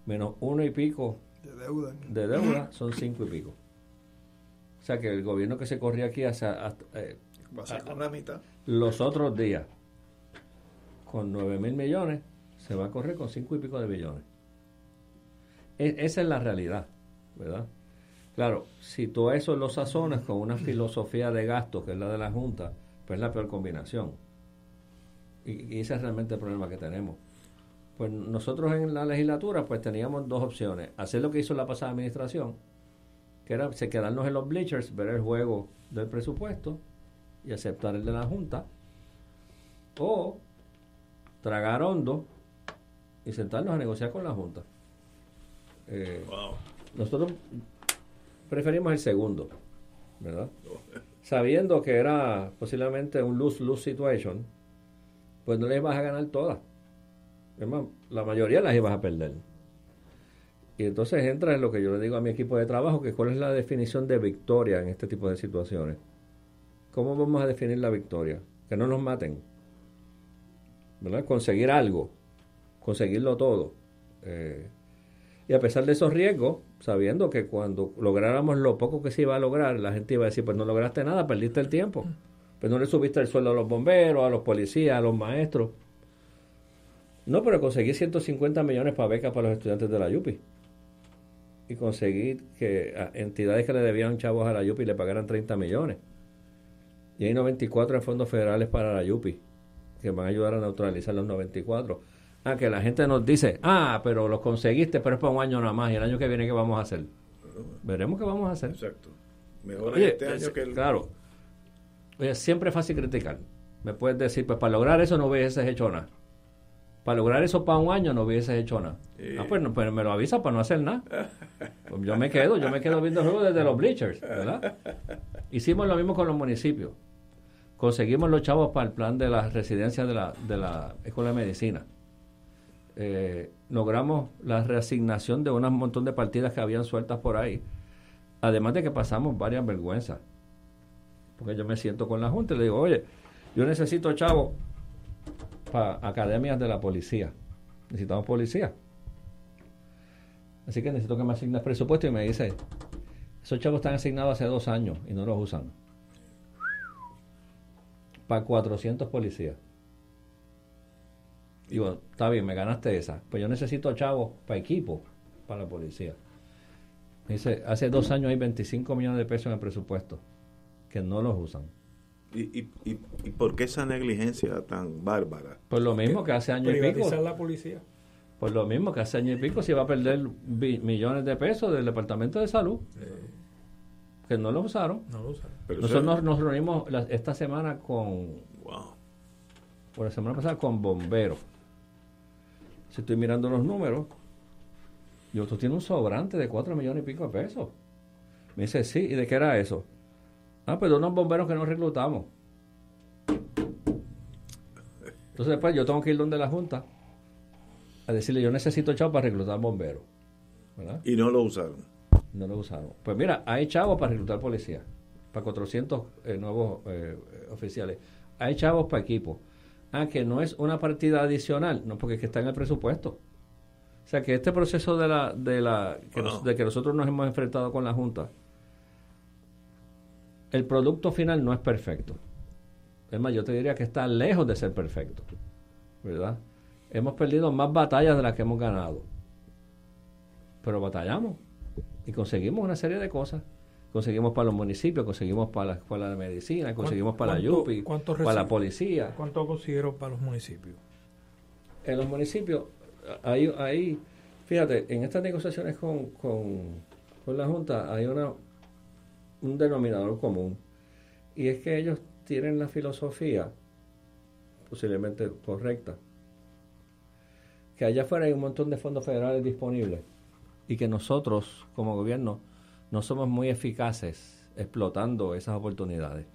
Menos 1 y pico de deuda son 5 y pico. O sea que el gobierno que se corría aquí va a ser con la mitad. Los otros días, con 9,000 millones, se va a correr con 5 y pico de billones. Esa es la realidad, ¿verdad? Claro, si tú eso lo sazonas con una filosofía de gasto que es la de la Junta, pues es la peor combinación. Y ese es realmente el problema que tenemos. Pues nosotros en la legislatura pues teníamos dos opciones: hacer lo que hizo la pasada administración, que era quedarnos en los bleachers, ver el juego del presupuesto y aceptar el de la Junta, o tragar hondo y sentarnos a negociar con la Junta. Nosotros preferimos el segundo, ¿verdad? Sabiendo que era posiblemente un lose-lose situation, pues no les ibas a ganar todas. Es más, la mayoría las ibas a perder. Y entonces entra en lo que yo le digo a mi equipo de trabajo, que cuál es la definición de victoria en este tipo de situaciones. ¿Cómo vamos a definir la victoria? Que no nos maten, ¿verdad? Conseguir algo, conseguirlo todo. Y a pesar de esos riesgos, sabiendo que cuando lográramos lo poco que se iba a lograr, la gente iba a decir, pues no lograste nada, perdiste el tiempo. Pues no le subiste el sueldo a los bomberos, a los policías, a los maestros. No, pero conseguí 150 millones para becas para los estudiantes de la Yupi. Y conseguí que a entidades que le debían chavos a la Yupi le pagaran 30 millones. Y hay 94 en fondos federales para la Yupi, que van a ayudar a neutralizar los 94. Que la gente nos dice, pero los conseguiste, pero es para un año nada más, y el año que viene, ¿qué vamos a hacer? Veremos qué vamos a hacer. Exacto. Mejor este año que el... Claro. Oye, siempre es fácil criticar. Me puedes decir, pues para lograr eso no hubieses hecho nada. Para lograr eso para un año no hubieses hecho nada. Sí. Pues me lo avisa para no hacer nada. Pues yo me quedo viendo el juego desde los bleachers, ¿verdad? Hicimos lo mismo con los municipios. Conseguimos los chavos para el plan de las residencias de la Escuela de Medicina. Logramos la reasignación de un montón de partidas que habían sueltas por ahí, además de que pasamos varias vergüenzas, porque yo me siento con la Junta y le digo, oye, yo necesito chavo para academias de la policía, necesitamos policía, así que necesito que me asignes presupuesto, y me dice, esos chavos están asignados hace 2 años y no los usan, para 400 policías. Digo, está bien, me ganaste esa. Pues yo necesito chavos para equipo, para la policía. Dice, hace 2 años hay 25 millones de pesos en el presupuesto, que no los usan. ¿Y por qué esa negligencia tan bárbara? Por lo mismo que hace año y pico. Privatizar la policía. Por lo mismo que hace año y pico se va a perder millones de pesos del Departamento de Salud. Que no los usaron. No los usaron. Pero nosotros nos reunimos esta semana por la semana pasada con bomberos. Si estoy mirando los números, yo, tú tienes un sobrante de 4 millones y pico de pesos. Me dice, sí, ¿y de qué era eso? Pues de unos bomberos que no reclutamos. Entonces después yo tengo que ir donde la Junta a decirle, yo necesito chavos para reclutar bomberos, ¿verdad? Y no lo usaron. No lo usaron. Pues mira, hay chavos para reclutar policías, para 400 nuevos oficiales. Hay chavos para equipos. Que no es una partida adicional, no, porque es que está en el presupuesto. O sea que este proceso de que nosotros nos hemos enfrentado con la Junta, el producto final no es perfecto. Es más, yo te diría que está lejos de ser perfecto, ¿verdad? Hemos perdido más batallas de las que hemos ganado, pero batallamos y conseguimos una serie de cosas. conseguimos para los municipios, conseguimos para la escuela de medicina, conseguimos para la Yupi, para la policía. ¿Cuánto consiguieron para los municipios? En los municipios, ahí fíjate, en estas negociaciones con la Junta hay un denominador común, y es que ellos tienen la filosofía, posiblemente correcta, que allá afuera hay un montón de fondos federales disponibles y que nosotros, como gobierno, no somos muy eficaces explotando esas oportunidades.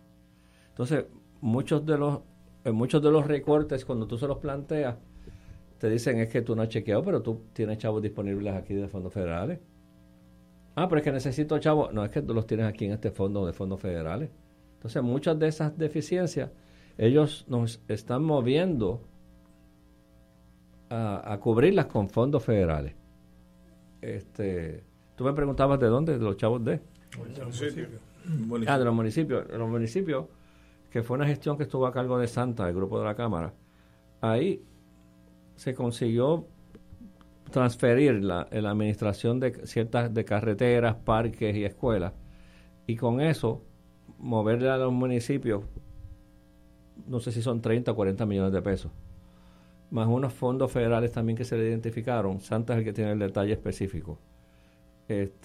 Entonces, muchos de los recortes, cuando tú se los planteas, te dicen: es que tú no has chequeado, pero tú tienes chavos disponibles aquí de fondos federales. Ah, pero es que necesito chavos. No, es que tú los tienes aquí en este fondo de fondos federales. Entonces, muchas de esas deficiencias, ellos nos están moviendo a cubrirlas con fondos federales. Tú me preguntabas de dónde, de los chavos de... de los municipios. De los municipios, que fue una gestión que estuvo a cargo de Santa, el grupo de la Cámara. Ahí se consiguió transferir la administración de ciertas de carreteras, parques y escuelas, y con eso moverle a los municipios, no sé si son 30 o 40 millones de pesos, más unos fondos federales también que se le identificaron. Santa es el que tiene el detalle específico. El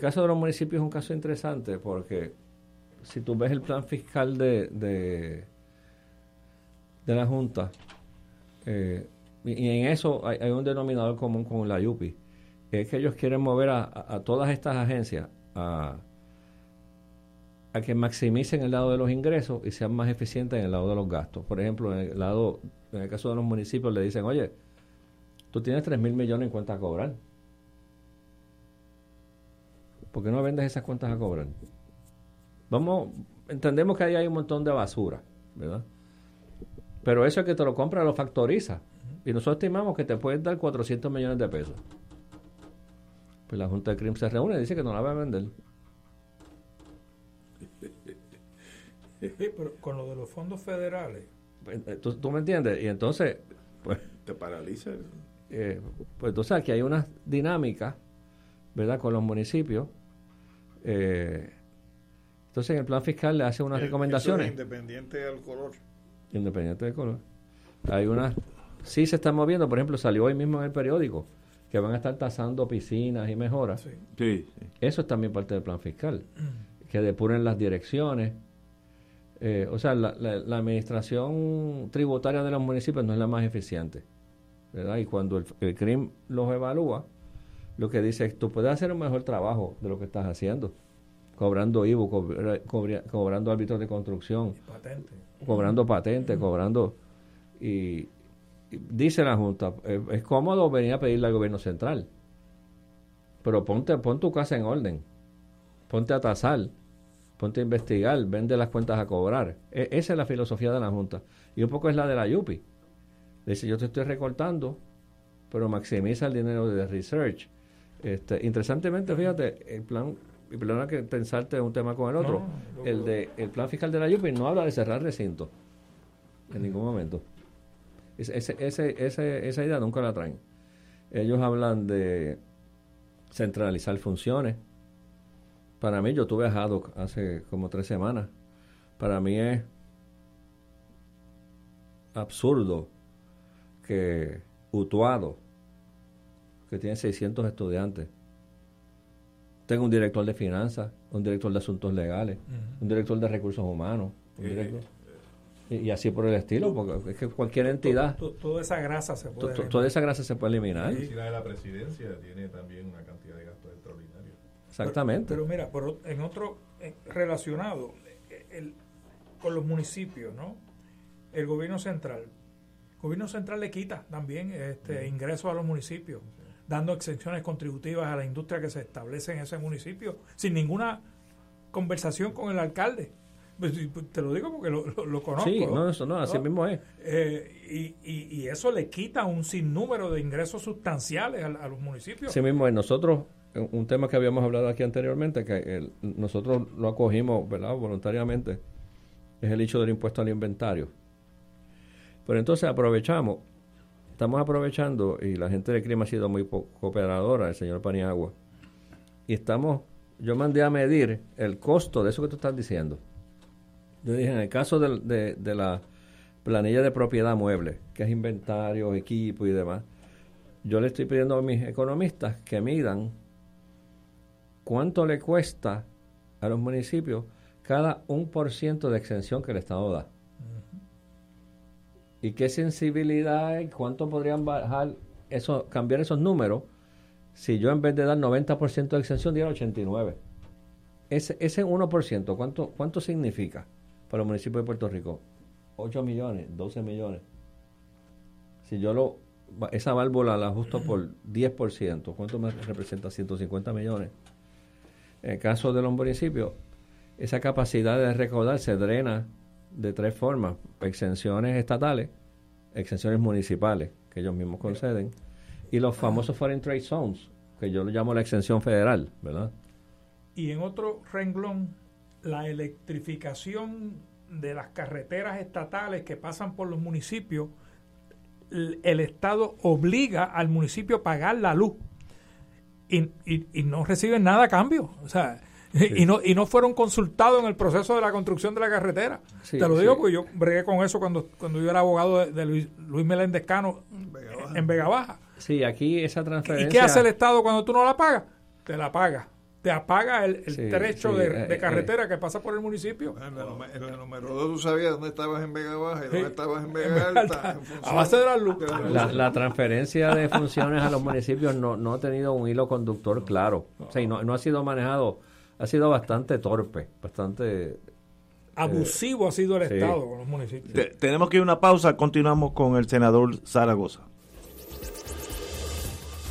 caso de los municipios es un caso interesante, porque si tú ves el plan fiscal de la Junta, y en eso hay un denominador común con la Yupi, es que ellos quieren mover a todas estas agencias a que maximicen el lado de los ingresos y sean más eficientes en el lado de los gastos. Por ejemplo, en el caso de los municipios le dicen: oye, tú tienes 3,000 millones en cuentas a cobrar, ¿por qué no vendes esas cuentas a cobrar? Entendemos que ahí hay un montón de basura, ¿verdad? Pero eso es que te lo compra, lo factoriza, y nosotros estimamos que te pueden dar 400 millones de pesos. Pues la Junta de CRIM se reúne y dice que no la va a vender. Sí, pero con lo de los fondos federales, ¿tú me entiendes? Y entonces, pues te paraliza. Pues entonces aquí hay unas dinámicas, ¿verdad?, con los municipios. Entonces en el plan fiscal le hace unas recomendaciones. Eso es independiente del color. Independiente del color. Hay unas... Sí se están moviendo. Por ejemplo, salió hoy mismo en el periódico que van a estar tasando piscinas y mejoras. Sí. Sí, sí. Eso es también parte del plan fiscal. Que depuren las direcciones. O sea, la administración tributaria de los municipios no es la más eficiente, ¿verdad? Y cuando el CRIM los evalúa, lo que dice es: tú puedes hacer un mejor trabajo de lo que estás haciendo, cobrando IBU, cobrando árbitros de construcción, cobrando patente, cobrando... Y dice la Junta: es cómodo venir a pedirle al gobierno central, pero pon tu casa en orden, ponte a tasar, ponte a investigar, vende las cuentas a cobrar. Esa es la filosofía de la Junta. Y un poco es la de la Yupi. Dice: yo te estoy recortando, pero maximiza el dinero de research. Interesantemente, fíjate, el plan, y perdona que pensarte un tema con el otro, no, el plan fiscal de la Yupi no habla de cerrar recintos en ningún momento. Esa idea nunca la traen. Ellos hablan de centralizar funciones. Para mí, yo tuve a Haddock hace como 3 semanas. Para mí es absurdo que Utuado, que tiene 600 estudiantes, tenga un director de finanzas, un director de asuntos legales, un director de recursos humanos, y así por el estilo, porque es que cualquier entidad... Toda esa grasa se puede eliminar. Toda esa grasa se puede eliminar. Y la presidencia tiene también una cantidad de gastos extraordinarios. Exactamente. Pero mira, en otro relacionado, con los municipios, ¿no? El gobierno central. El gobierno central le quita también ingresos a los municipios, dando exenciones contributivas a la industria que se establece en ese municipio, sin ninguna conversación con el alcalde. Te lo digo porque lo conozco. Sí, así mismo es. Y eso le quita un sinnúmero de ingresos sustanciales a los municipios. Sí mismo es. Nosotros, un tema que habíamos hablado aquí anteriormente, que nosotros lo acogimos, ¿verdad?, voluntariamente, es el hecho del impuesto al inventario. Pero entonces estamos aprovechando, y la gente de CRIM ha sido muy cooperadora, el señor Paniagua, y estamos, yo mandé a medir el costo de eso que tú estás diciendo. Yo dije, en el caso de la planilla de propiedad mueble, que es inventario, equipo y demás, yo le estoy pidiendo a mis economistas que midan cuánto le cuesta a los municipios cada 1% de exención que el Estado da. Uh-huh. Y qué sensibilidad hay, cuánto podrían bajar eso, cambiar esos números si yo en vez de dar 90% de exención diera 89%. Ese 1%, ¿cuánto significa para el municipio de Puerto Rico? 8 millones, 12 millones. Si yo esa válvula la ajusto por 10%, ¿cuánto me representa? 150 millones. En el caso de los municipios, esa capacidad de recaudar se drena de tres formas: exenciones estatales, exenciones municipales, que ellos mismos conceden, y los famosos Foreign Trade Zones, que yo lo llamo la exención federal, ¿verdad? Y en otro renglón, la electrificación de las carreteras estatales que pasan por los municipios, el Estado obliga al municipio a pagar la luz y no reciben nada a cambio, o sea, sí. y no fueron consultados en el proceso de la construcción de la carretera. Sí, te lo digo, sí, porque yo bregué con eso cuando yo era abogado de Luis Meléndez Cano en Vega Baja. Sí, aquí esa transferencia. ¿Y qué hace el Estado cuando tú no la pagas? Te la paga. Te apaga el trecho de carretera que pasa por el municipio. En el número 2 tú sabías dónde estabas en Vega Baja y dónde estabas en Vega Alta. A base de la luz. La transferencia de funciones a los municipios no ha tenido un hilo conductor claro. O sea, no ha sido manejado, ha sido bastante torpe, bastante... Abusivo ha sido el Estado con los municipios. Tenemos que ir a una pausa, continuamos con el senador Zaragoza.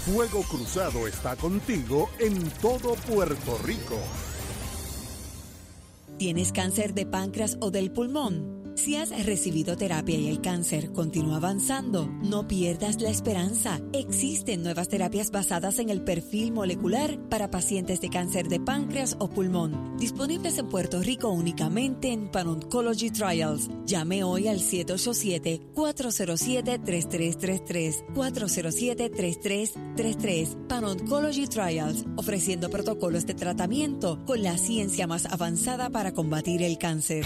Fuego Cruzado está contigo en todo Puerto Rico. ¿Tienes cáncer de páncreas o del pulmón? Si has recibido terapia y el cáncer continúa avanzando, no pierdas la esperanza. Existen nuevas terapias basadas en el perfil molecular para pacientes de cáncer de páncreas o pulmón, disponibles en Puerto Rico únicamente en Pan-Oncology Trials. Llame hoy al 787-407-3333, 407-3333, Pan-Oncology Trials, ofreciendo protocolos de tratamiento con la ciencia más avanzada para combatir el cáncer.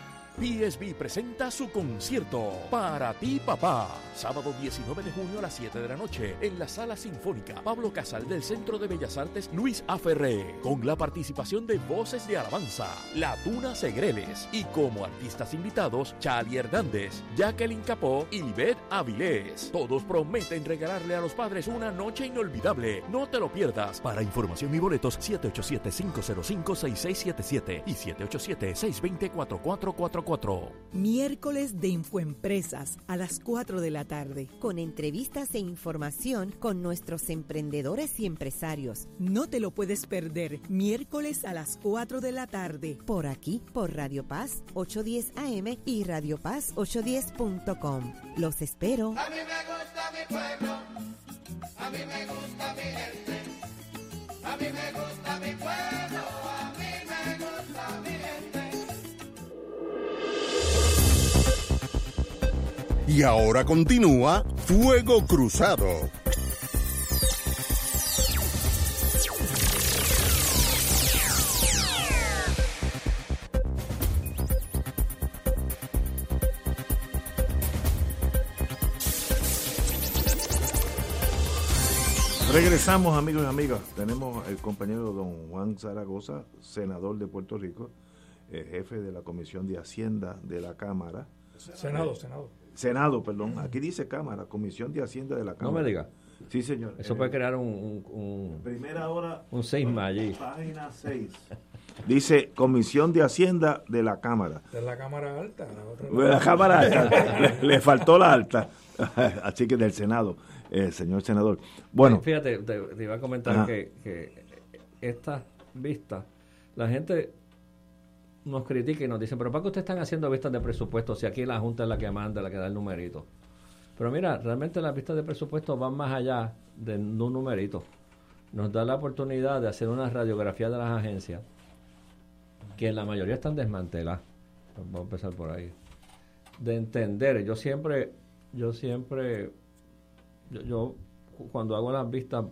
PSB presenta su concierto Para ti, papá, sábado 19 de junio a las 7 de la noche en la Sala Sinfónica Pablo Casal del Centro de Bellas Artes Luis A. Ferré, con la participación de Voces de Alabanza, La Tuna Segreles, y como artistas invitados Charlie Hernández, Jacqueline Capó y Libet Avilés. Todos prometen regalarle a los padres una noche inolvidable. No te lo pierdas. Para información y boletos 787-505-6677 y 787-620-4444. Miércoles de Infoempresas a las 4 de la tarde, con entrevistas e información con nuestros emprendedores y empresarios. No te lo puedes perder, miércoles a las 4 de la tarde, por aquí, por Radio Paz 810 AM y Radio Paz 810.com. Los espero. A mí me gusta mi pueblo, a mí me gusta mi gente, a mí me gusta mi pueblo. Y ahora continúa Fuego Cruzado. Regresamos, amigos y amigas. Tenemos el compañero don Juan Zaragoza, senador de Puerto Rico, jefe de la Comisión de Hacienda de la Cámara. Senado. Senado, perdón. Aquí dice Cámara, Comisión de Hacienda de la Cámara. No me diga. Sí, señor. Eso puede crear un primera hora. Un 6 más allí. Página 6. Dice Comisión de Hacienda de la Cámara. De la Cámara Alta. La Cámara Alta. le faltó la alta. Así que del Senado, señor senador. Bueno. Fíjate, te iba a comentar que estas vistas, la gente nos critica y nos dicen, pero ¿para qué ustedes están haciendo vistas de presupuesto si aquí la Junta es la que manda, la que da el numerito? Pero mira, realmente las vistas de presupuesto van más allá de un numerito. Nos da la oportunidad de hacer una radiografía de las agencias, que la mayoría están desmanteladas. Vamos a empezar por ahí. De entender, yo cuando hago las vistas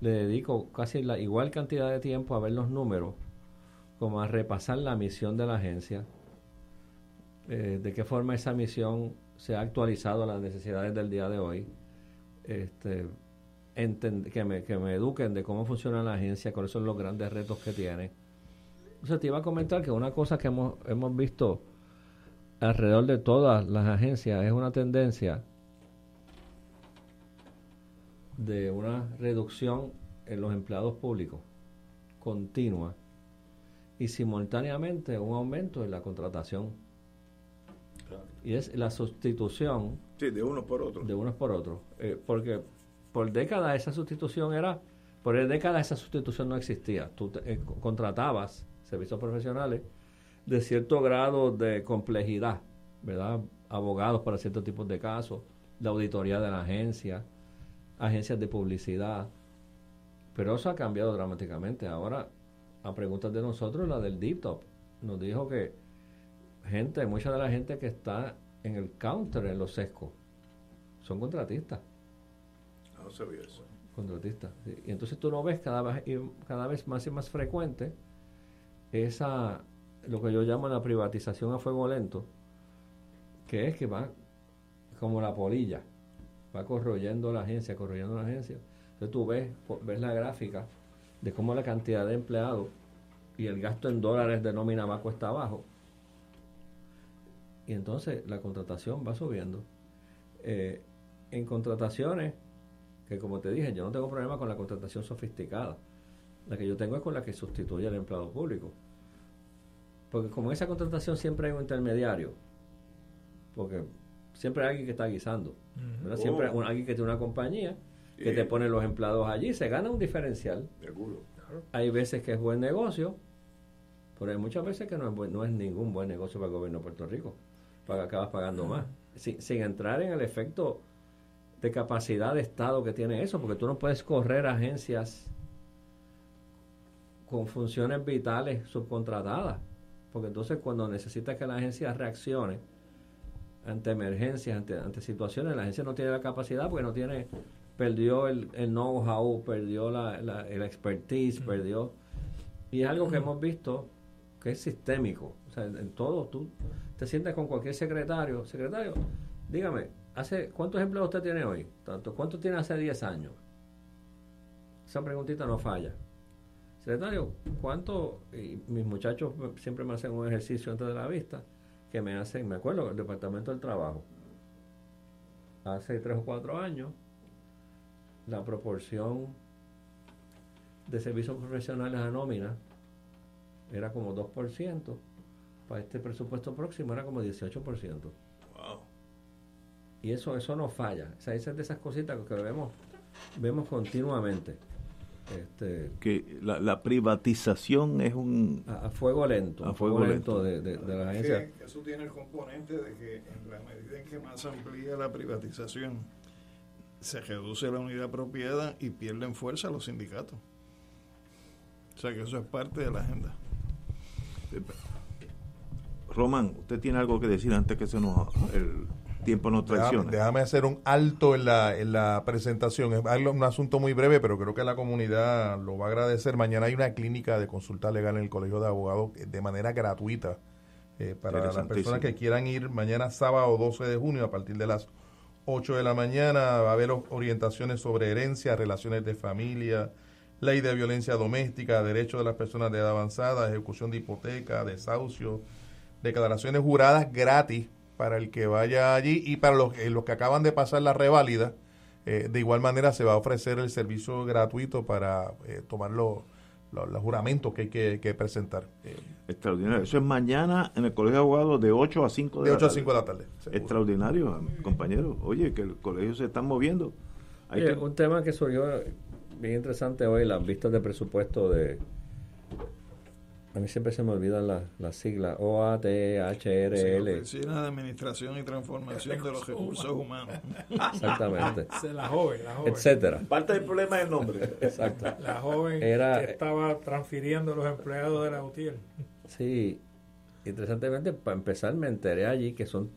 le dedico casi la igual cantidad de tiempo a ver los números como a repasar la misión de la agencia, de qué forma esa misión se ha actualizado a las necesidades del día de hoy, que me eduquen de cómo funciona la agencia, cuáles son los grandes retos que tiene. Entonces te iba a comentar que una cosa que hemos visto alrededor de todas las agencias es una tendencia de una reducción en los empleados públicos continua y simultáneamente un aumento en la contratación. Claro. Y es la sustitución de unos por otros. Porque por décadas esa sustitución no existía. Tú contratabas servicios profesionales de cierto grado de complejidad, ¿verdad? Abogados para ciertos tipos de casos, la auditoría de la agencia, agencias de publicidad. Pero eso ha cambiado dramáticamente. Ahora, a preguntas de nosotros, la del Deep Top nos dijo que mucha de la gente que está en el counter, en los sescos, son contratistas. No sabía eso. Contratistas. Y entonces tú lo ves cada vez más y más frecuente esa, lo que yo llamo la privatización a fuego lento, que es que va como la polilla, va corroyendo la agencia. Entonces tú ves la gráfica de cómo la cantidad de empleados y el gasto en dólares de nómina va cuesta abajo. Y entonces la contratación va subiendo. En contrataciones, que como te dije, yo no tengo problema con la contratación sofisticada. La que yo tengo es con la que sustituye al empleado público. Porque como en esa contratación siempre hay un intermediario. Porque siempre hay alguien que está guisando. Uh-huh. Siempre hay alguien que tiene una compañía que te pone los empleados allí, se gana un diferencial. Seguro. Claro. Hay veces que es buen negocio, pero hay muchas veces que no es ningún buen negocio para el gobierno de Puerto Rico. Acabas pagando más. Sin entrar en el efecto de capacidad de Estado que tiene eso, porque tú no puedes correr agencias con funciones vitales subcontratadas. Porque entonces cuando necesitas que la agencia reaccione ante emergencias, ante situaciones, la agencia no tiene la capacidad porque no tiene... Perdió el know-how, perdió el expertise, perdió... Y es algo que hemos visto que es sistémico. O sea, en todo, tú te sientas con cualquier secretario. Secretario, dígame, ¿cuántos empleados usted tiene hoy? ¿Cuántos tiene hace 10 años? Esa preguntita no falla. Secretario, y mis muchachos siempre me hacen un ejercicio antes de la vista, que me acuerdo, el Departamento del Trabajo. Hace 3 o 4 años... la proporción de servicios profesionales a nómina era como 2%, para este presupuesto próximo era como 18%. Wow. Y eso no falla. O sea, esa es de esas cositas que vemos continuamente. Que la privatización es un... A fuego lento de la agencia. Sí, eso tiene el componente de que en la medida en que más amplía la privatización, se reduce la unidad propiedad y pierden fuerza los sindicatos. O sea que eso es parte de la agenda. Román, usted tiene algo que decir antes que el tiempo nos traicione. Déjame hacer un alto en la presentación. Es un asunto muy breve, pero creo que la comunidad lo va a agradecer. Mañana hay una clínica de consulta legal en el Colegio de Abogados de manera gratuita para las personas que quieran ir mañana sábado 12 de junio a partir de las 8 de la mañana. Va a haber orientaciones sobre herencia, relaciones de familia, ley de violencia doméstica, derechos de las personas de edad avanzada, ejecución de hipoteca, desahucio, declaraciones juradas gratis para el que vaya allí, y para los que acaban de pasar la reválida, de igual manera se va a ofrecer el servicio gratuito para tomar los juramentos que hay que presentar. Extraordinario. Eso es mañana en el Colegio de Abogados de 8 a 5 de la tarde. De 8 a 5 de la tarde. Seguro. Extraordinario, compañeros. Oye, que el colegio se está moviendo. Oye, un tema que surgió bien interesante hoy, las vistas de presupuesto de... A mí siempre se me olvidan las siglas. OATHRL. Oficina de Administración y Transformación de los Recursos Humanos. Exactamente. La joven. Etcétera. Parte del problema es el nombre. Exacto. La joven que estaba transfiriendo a los empleados de la UTIER. Sí. Interesantemente, para empezar, me enteré allí que son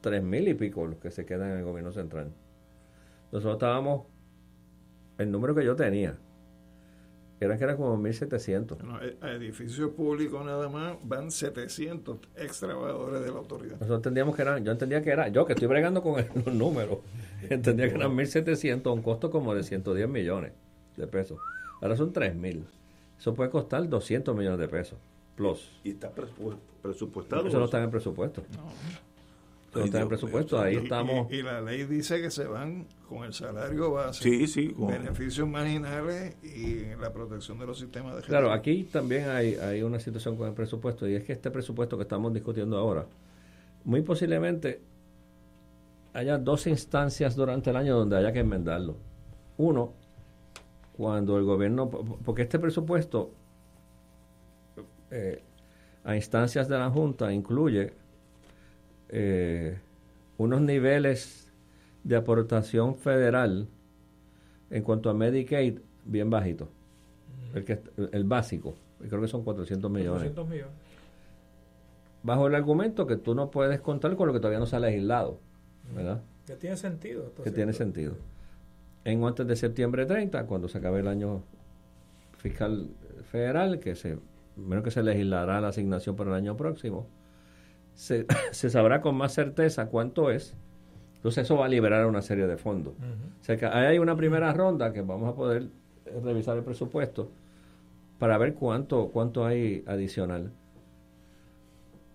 3,000 y pico los que se quedan en el gobierno central. Nosotros estábamos... El número que yo tenía eran como 1,700. No, a edificios públicos nada más van 700 ex trabajadores de la autoridad. Nosotros entendíamos que eran, yo entendía que era, yo que estoy bregando con los números, entendía que eran 1,700 a un costo como de 110 millones de pesos. Ahora son 3,000. Eso puede costar 200 millones de pesos. Plus. ¿Y está presupuestado? Eso no está en el presupuesto. No. El presupuesto, ahí estamos. Y la ley dice que se van con el salario base, con beneficios marginales y la protección de los sistemas de gestión. Claro, aquí también hay una situación con el presupuesto, y es que este presupuesto que estamos discutiendo ahora, muy posiblemente haya dos instancias durante el año donde haya que enmendarlo. Uno, cuando el gobierno, porque este presupuesto a instancias de la Junta incluye unos niveles de aportación federal en cuanto a Medicaid bien bajitos, el básico, creo que son 400 millones, bajo el argumento que tú no puedes contar con lo que todavía no se ha legislado, ¿verdad? Que tiene sentido. En antes de septiembre 30, cuando se acabe el año fiscal federal, menos que se legislará la asignación para el año próximo, se sabrá con más certeza cuánto es. Entonces eso va a liberar una serie de fondos. O sea que ahí hay una primera ronda que vamos a poder revisar el presupuesto para ver cuánto hay adicional.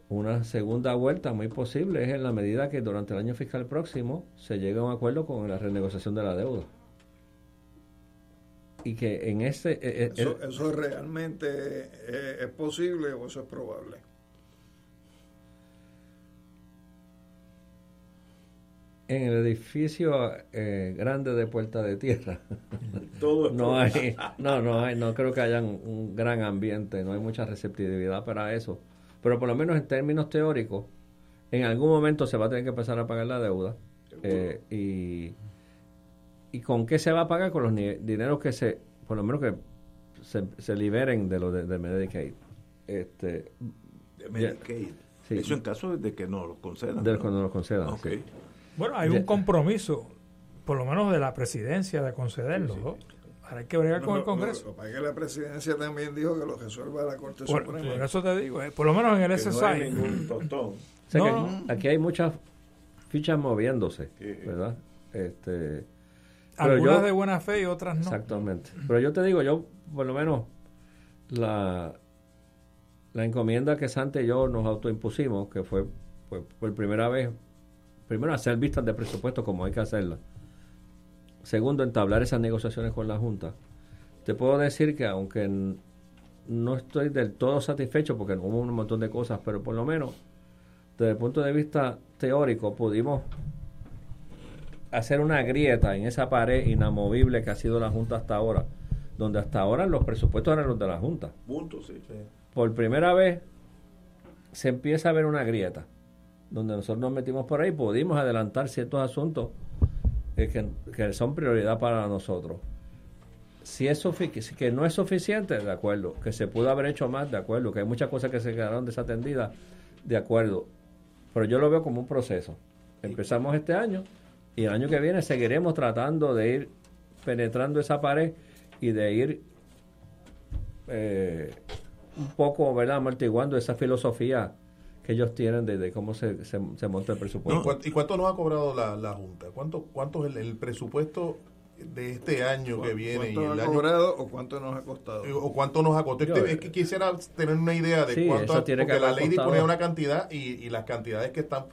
Una segunda vuelta muy posible es en la medida que durante el año fiscal próximo se llegue a un acuerdo con la renegociación de la deuda. Y que en ese... ¿Eso realmente es posible o eso es probable? En el edificio grande de Puerta de Tierra no creo que haya un gran ambiente, no hay mucha receptividad para eso, pero por lo menos en términos teóricos en algún momento se va a tener que empezar a pagar la deuda, y con qué se va a pagar, con los dineros que se liberen de los de Medicaid, sí. Eso en caso de que no los concedan, cuando los concedan, okay. Sí. Bueno, hay un compromiso, por lo menos de la presidencia, de concederlo, ¿no? Ahora hay que bregar con el Congreso. Lo que pasa es que la presidencia también dijo que lo resuelva la Corte Suprema. Por eso te digo, por lo menos en el SSI. No hay ningún tontón. O sea, aquí hay muchas fichas moviéndose, ¿verdad? Algunas de buena fe y otras no. Exactamente. Pero yo te digo, por lo menos, la encomienda que Santa y yo nos autoimpusimos, que fue por primera vez... Primero, hacer vistas de presupuesto como hay que hacerlas. Segundo, entablar esas negociaciones con la Junta. Te puedo decir que aunque no estoy del todo satisfecho, porque hubo un montón de cosas, pero por lo menos, desde el punto de vista teórico, pudimos hacer una grieta en esa pared inamovible que ha sido la Junta hasta ahora, donde hasta ahora los presupuestos eran los de la Junta. Punto, sí. Por primera vez se empieza a ver una grieta, donde nosotros nos metimos por ahí, pudimos adelantar ciertos asuntos que son prioridad para nosotros. Si es que no es suficiente, de acuerdo, que se pudo haber hecho más, de acuerdo, que hay muchas cosas que se quedaron desatendidas, de acuerdo, pero yo lo veo como un proceso. Empezamos este año y el año que viene seguiremos tratando de ir penetrando esa pared y de ir un poco, ¿verdad?, amortiguando esa filosofía que ellos tienen de cómo se monta el presupuesto. ¿Y cuánto nos ha cobrado la Junta? ¿Cuánto es el presupuesto de este año que viene. ¿Cuánto nos ha cobrado o cuánto nos ha costado? O cuánto nos ha costado. Yo, es que quisiera tener una idea de cuánto, porque la ley disponía una cantidad y las cantidades que están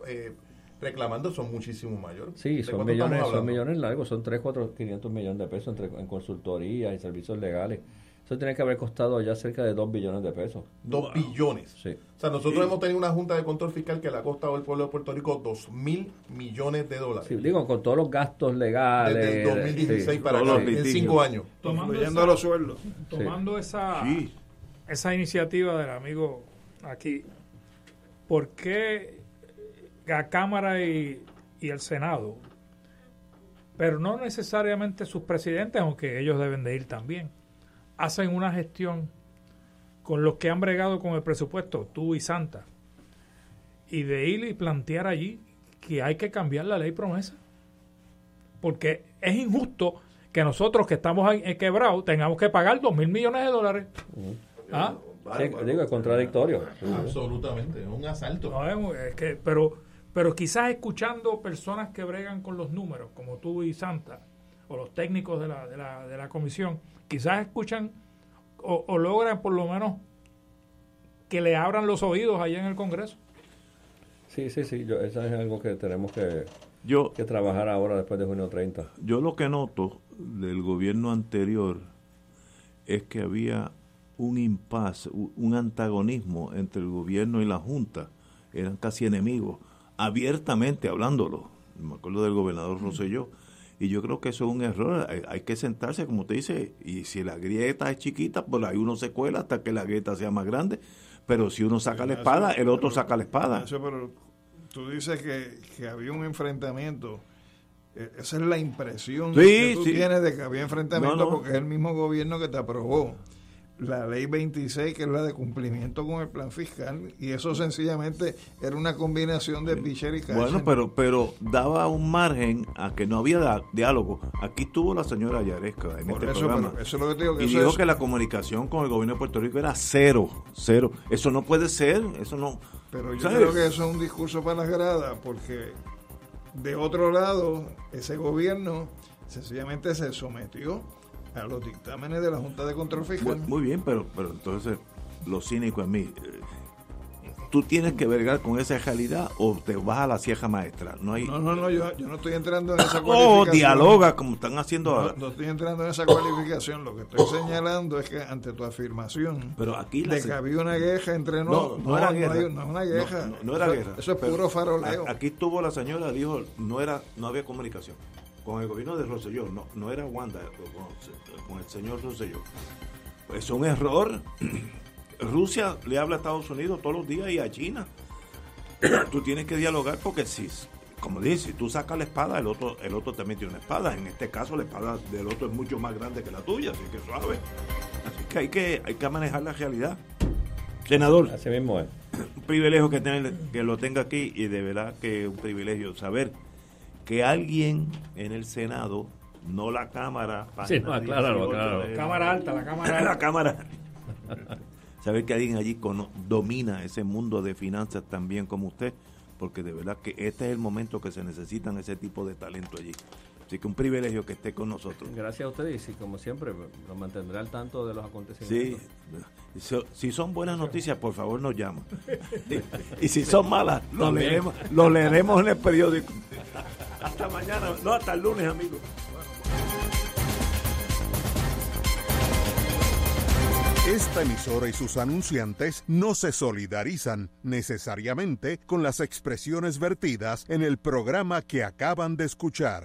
reclamando son muchísimo mayores. Sí, son millones largos, son 3, 4, 500 millones de pesos en consultoría y servicios legales. Eso tiene que haber costado ya cerca de 2 billones de pesos. ¿2 billones? Sí. O sea, nosotros hemos tenido una Junta de Control Fiscal que le ha costado al pueblo de Puerto Rico 2,000 millones de dólares. Sí, digo, con todos los gastos legales. Desde el 2016 para acá, en 5 años. Incluyendo los sueldos. Tomando esa iniciativa del amigo aquí, ¿por qué la Cámara y el Senado, pero no necesariamente sus presidentes, aunque ellos deben de ir también, hacen una gestión con los que han bregado con el presupuesto, tú y Santa, y de ir y plantear allí que hay que cambiar la ley promesa? Porque es injusto que nosotros que estamos quebrados tengamos que pagar 2,000 millones de dólares. ¿Ah? Digo, es contradictorio. Absolutamente, es un asalto. No, es que, pero quizás escuchando personas que bregan con los números, como tú y Santa, o los técnicos de la comisión, quizás escuchan o logran por lo menos que le abran los oídos allá en el Congreso. Sí, eso es algo que tenemos que trabajar ahora después de junio 30. Yo lo que noto del gobierno anterior es que había un impasse, un antagonismo entre el gobierno y la Junta. Eran casi enemigos, abiertamente hablándolo. Me acuerdo del gobernador Rosselló. Y yo creo que eso es un error. Hay que sentarse, como usted dice, y si la grieta es chiquita, pues ahí uno se cuela hasta que la grieta sea más grande. Pero si uno saca la espada, el otro saca la espada. Pero tú dices que había un enfrentamiento. Esa es la impresión que tú tienes de que había enfrentamiento, porque es el mismo gobierno que te aprobó la ley 26, que es la de cumplimiento con el plan fiscal, y eso sencillamente era una combinación de pitcher y cash. Bueno, pero daba un margen a que no había diálogo. Aquí estuvo la señora Yaresca en programa. Eso es lo que digo, y dijo que la comunicación con el gobierno de Puerto Rico era cero. Eso no puede ser, eso no. Pero yo creo que eso es un discurso para las gradas, porque de otro lado, ese gobierno sencillamente se sometió a los dictámenes de la Junta de Control Fiscal. Muy bien, pero entonces, lo cínico en mí, tú tienes que vergar con esa realidad o te vas a la sieja maestra. Yo no estoy entrando en esa cualificación. Dialoga, como están haciendo ahora. No estoy entrando en esa cualificación. Lo que estoy señalando es que ante tu afirmación pero aquí de que había una guerra entre nosotros. No era guerra. No era guerra. Eso es puro faroleo. Aquí estuvo la señora, dijo, no había comunicación. Con el gobierno de Rosselló, no era Wanda, con el señor Rosselló. Pues es un error. Rusia le habla a Estados Unidos todos los días y a China. Tú tienes que dialogar porque si tú sacas la espada, el otro también tiene una espada. En este caso, la espada del otro es mucho más grande que la tuya, así que suave. Así que hay que manejar la realidad. Senador. Así mismo es. Un privilegio que lo tenga aquí, y de verdad que es un privilegio saber que alguien en el Senado, no la Cámara... Sí, no, claro. La Cámara Alta. Saber que alguien allí domina ese mundo de finanzas tan bien como usted, porque de verdad que este es el momento que se necesitan ese tipo de talento allí. Así que un privilegio que esté con nosotros. Gracias a ustedes, y como siempre, nos mantendrá al tanto de los acontecimientos. Sí, si son buenas noticias, por favor nos llaman. Y si son malas, lo leeremos en el periódico. Hasta mañana, hasta el lunes, amigos. Esta emisora y sus anunciantes no se solidarizan necesariamente con las expresiones vertidas en el programa que acaban de escuchar.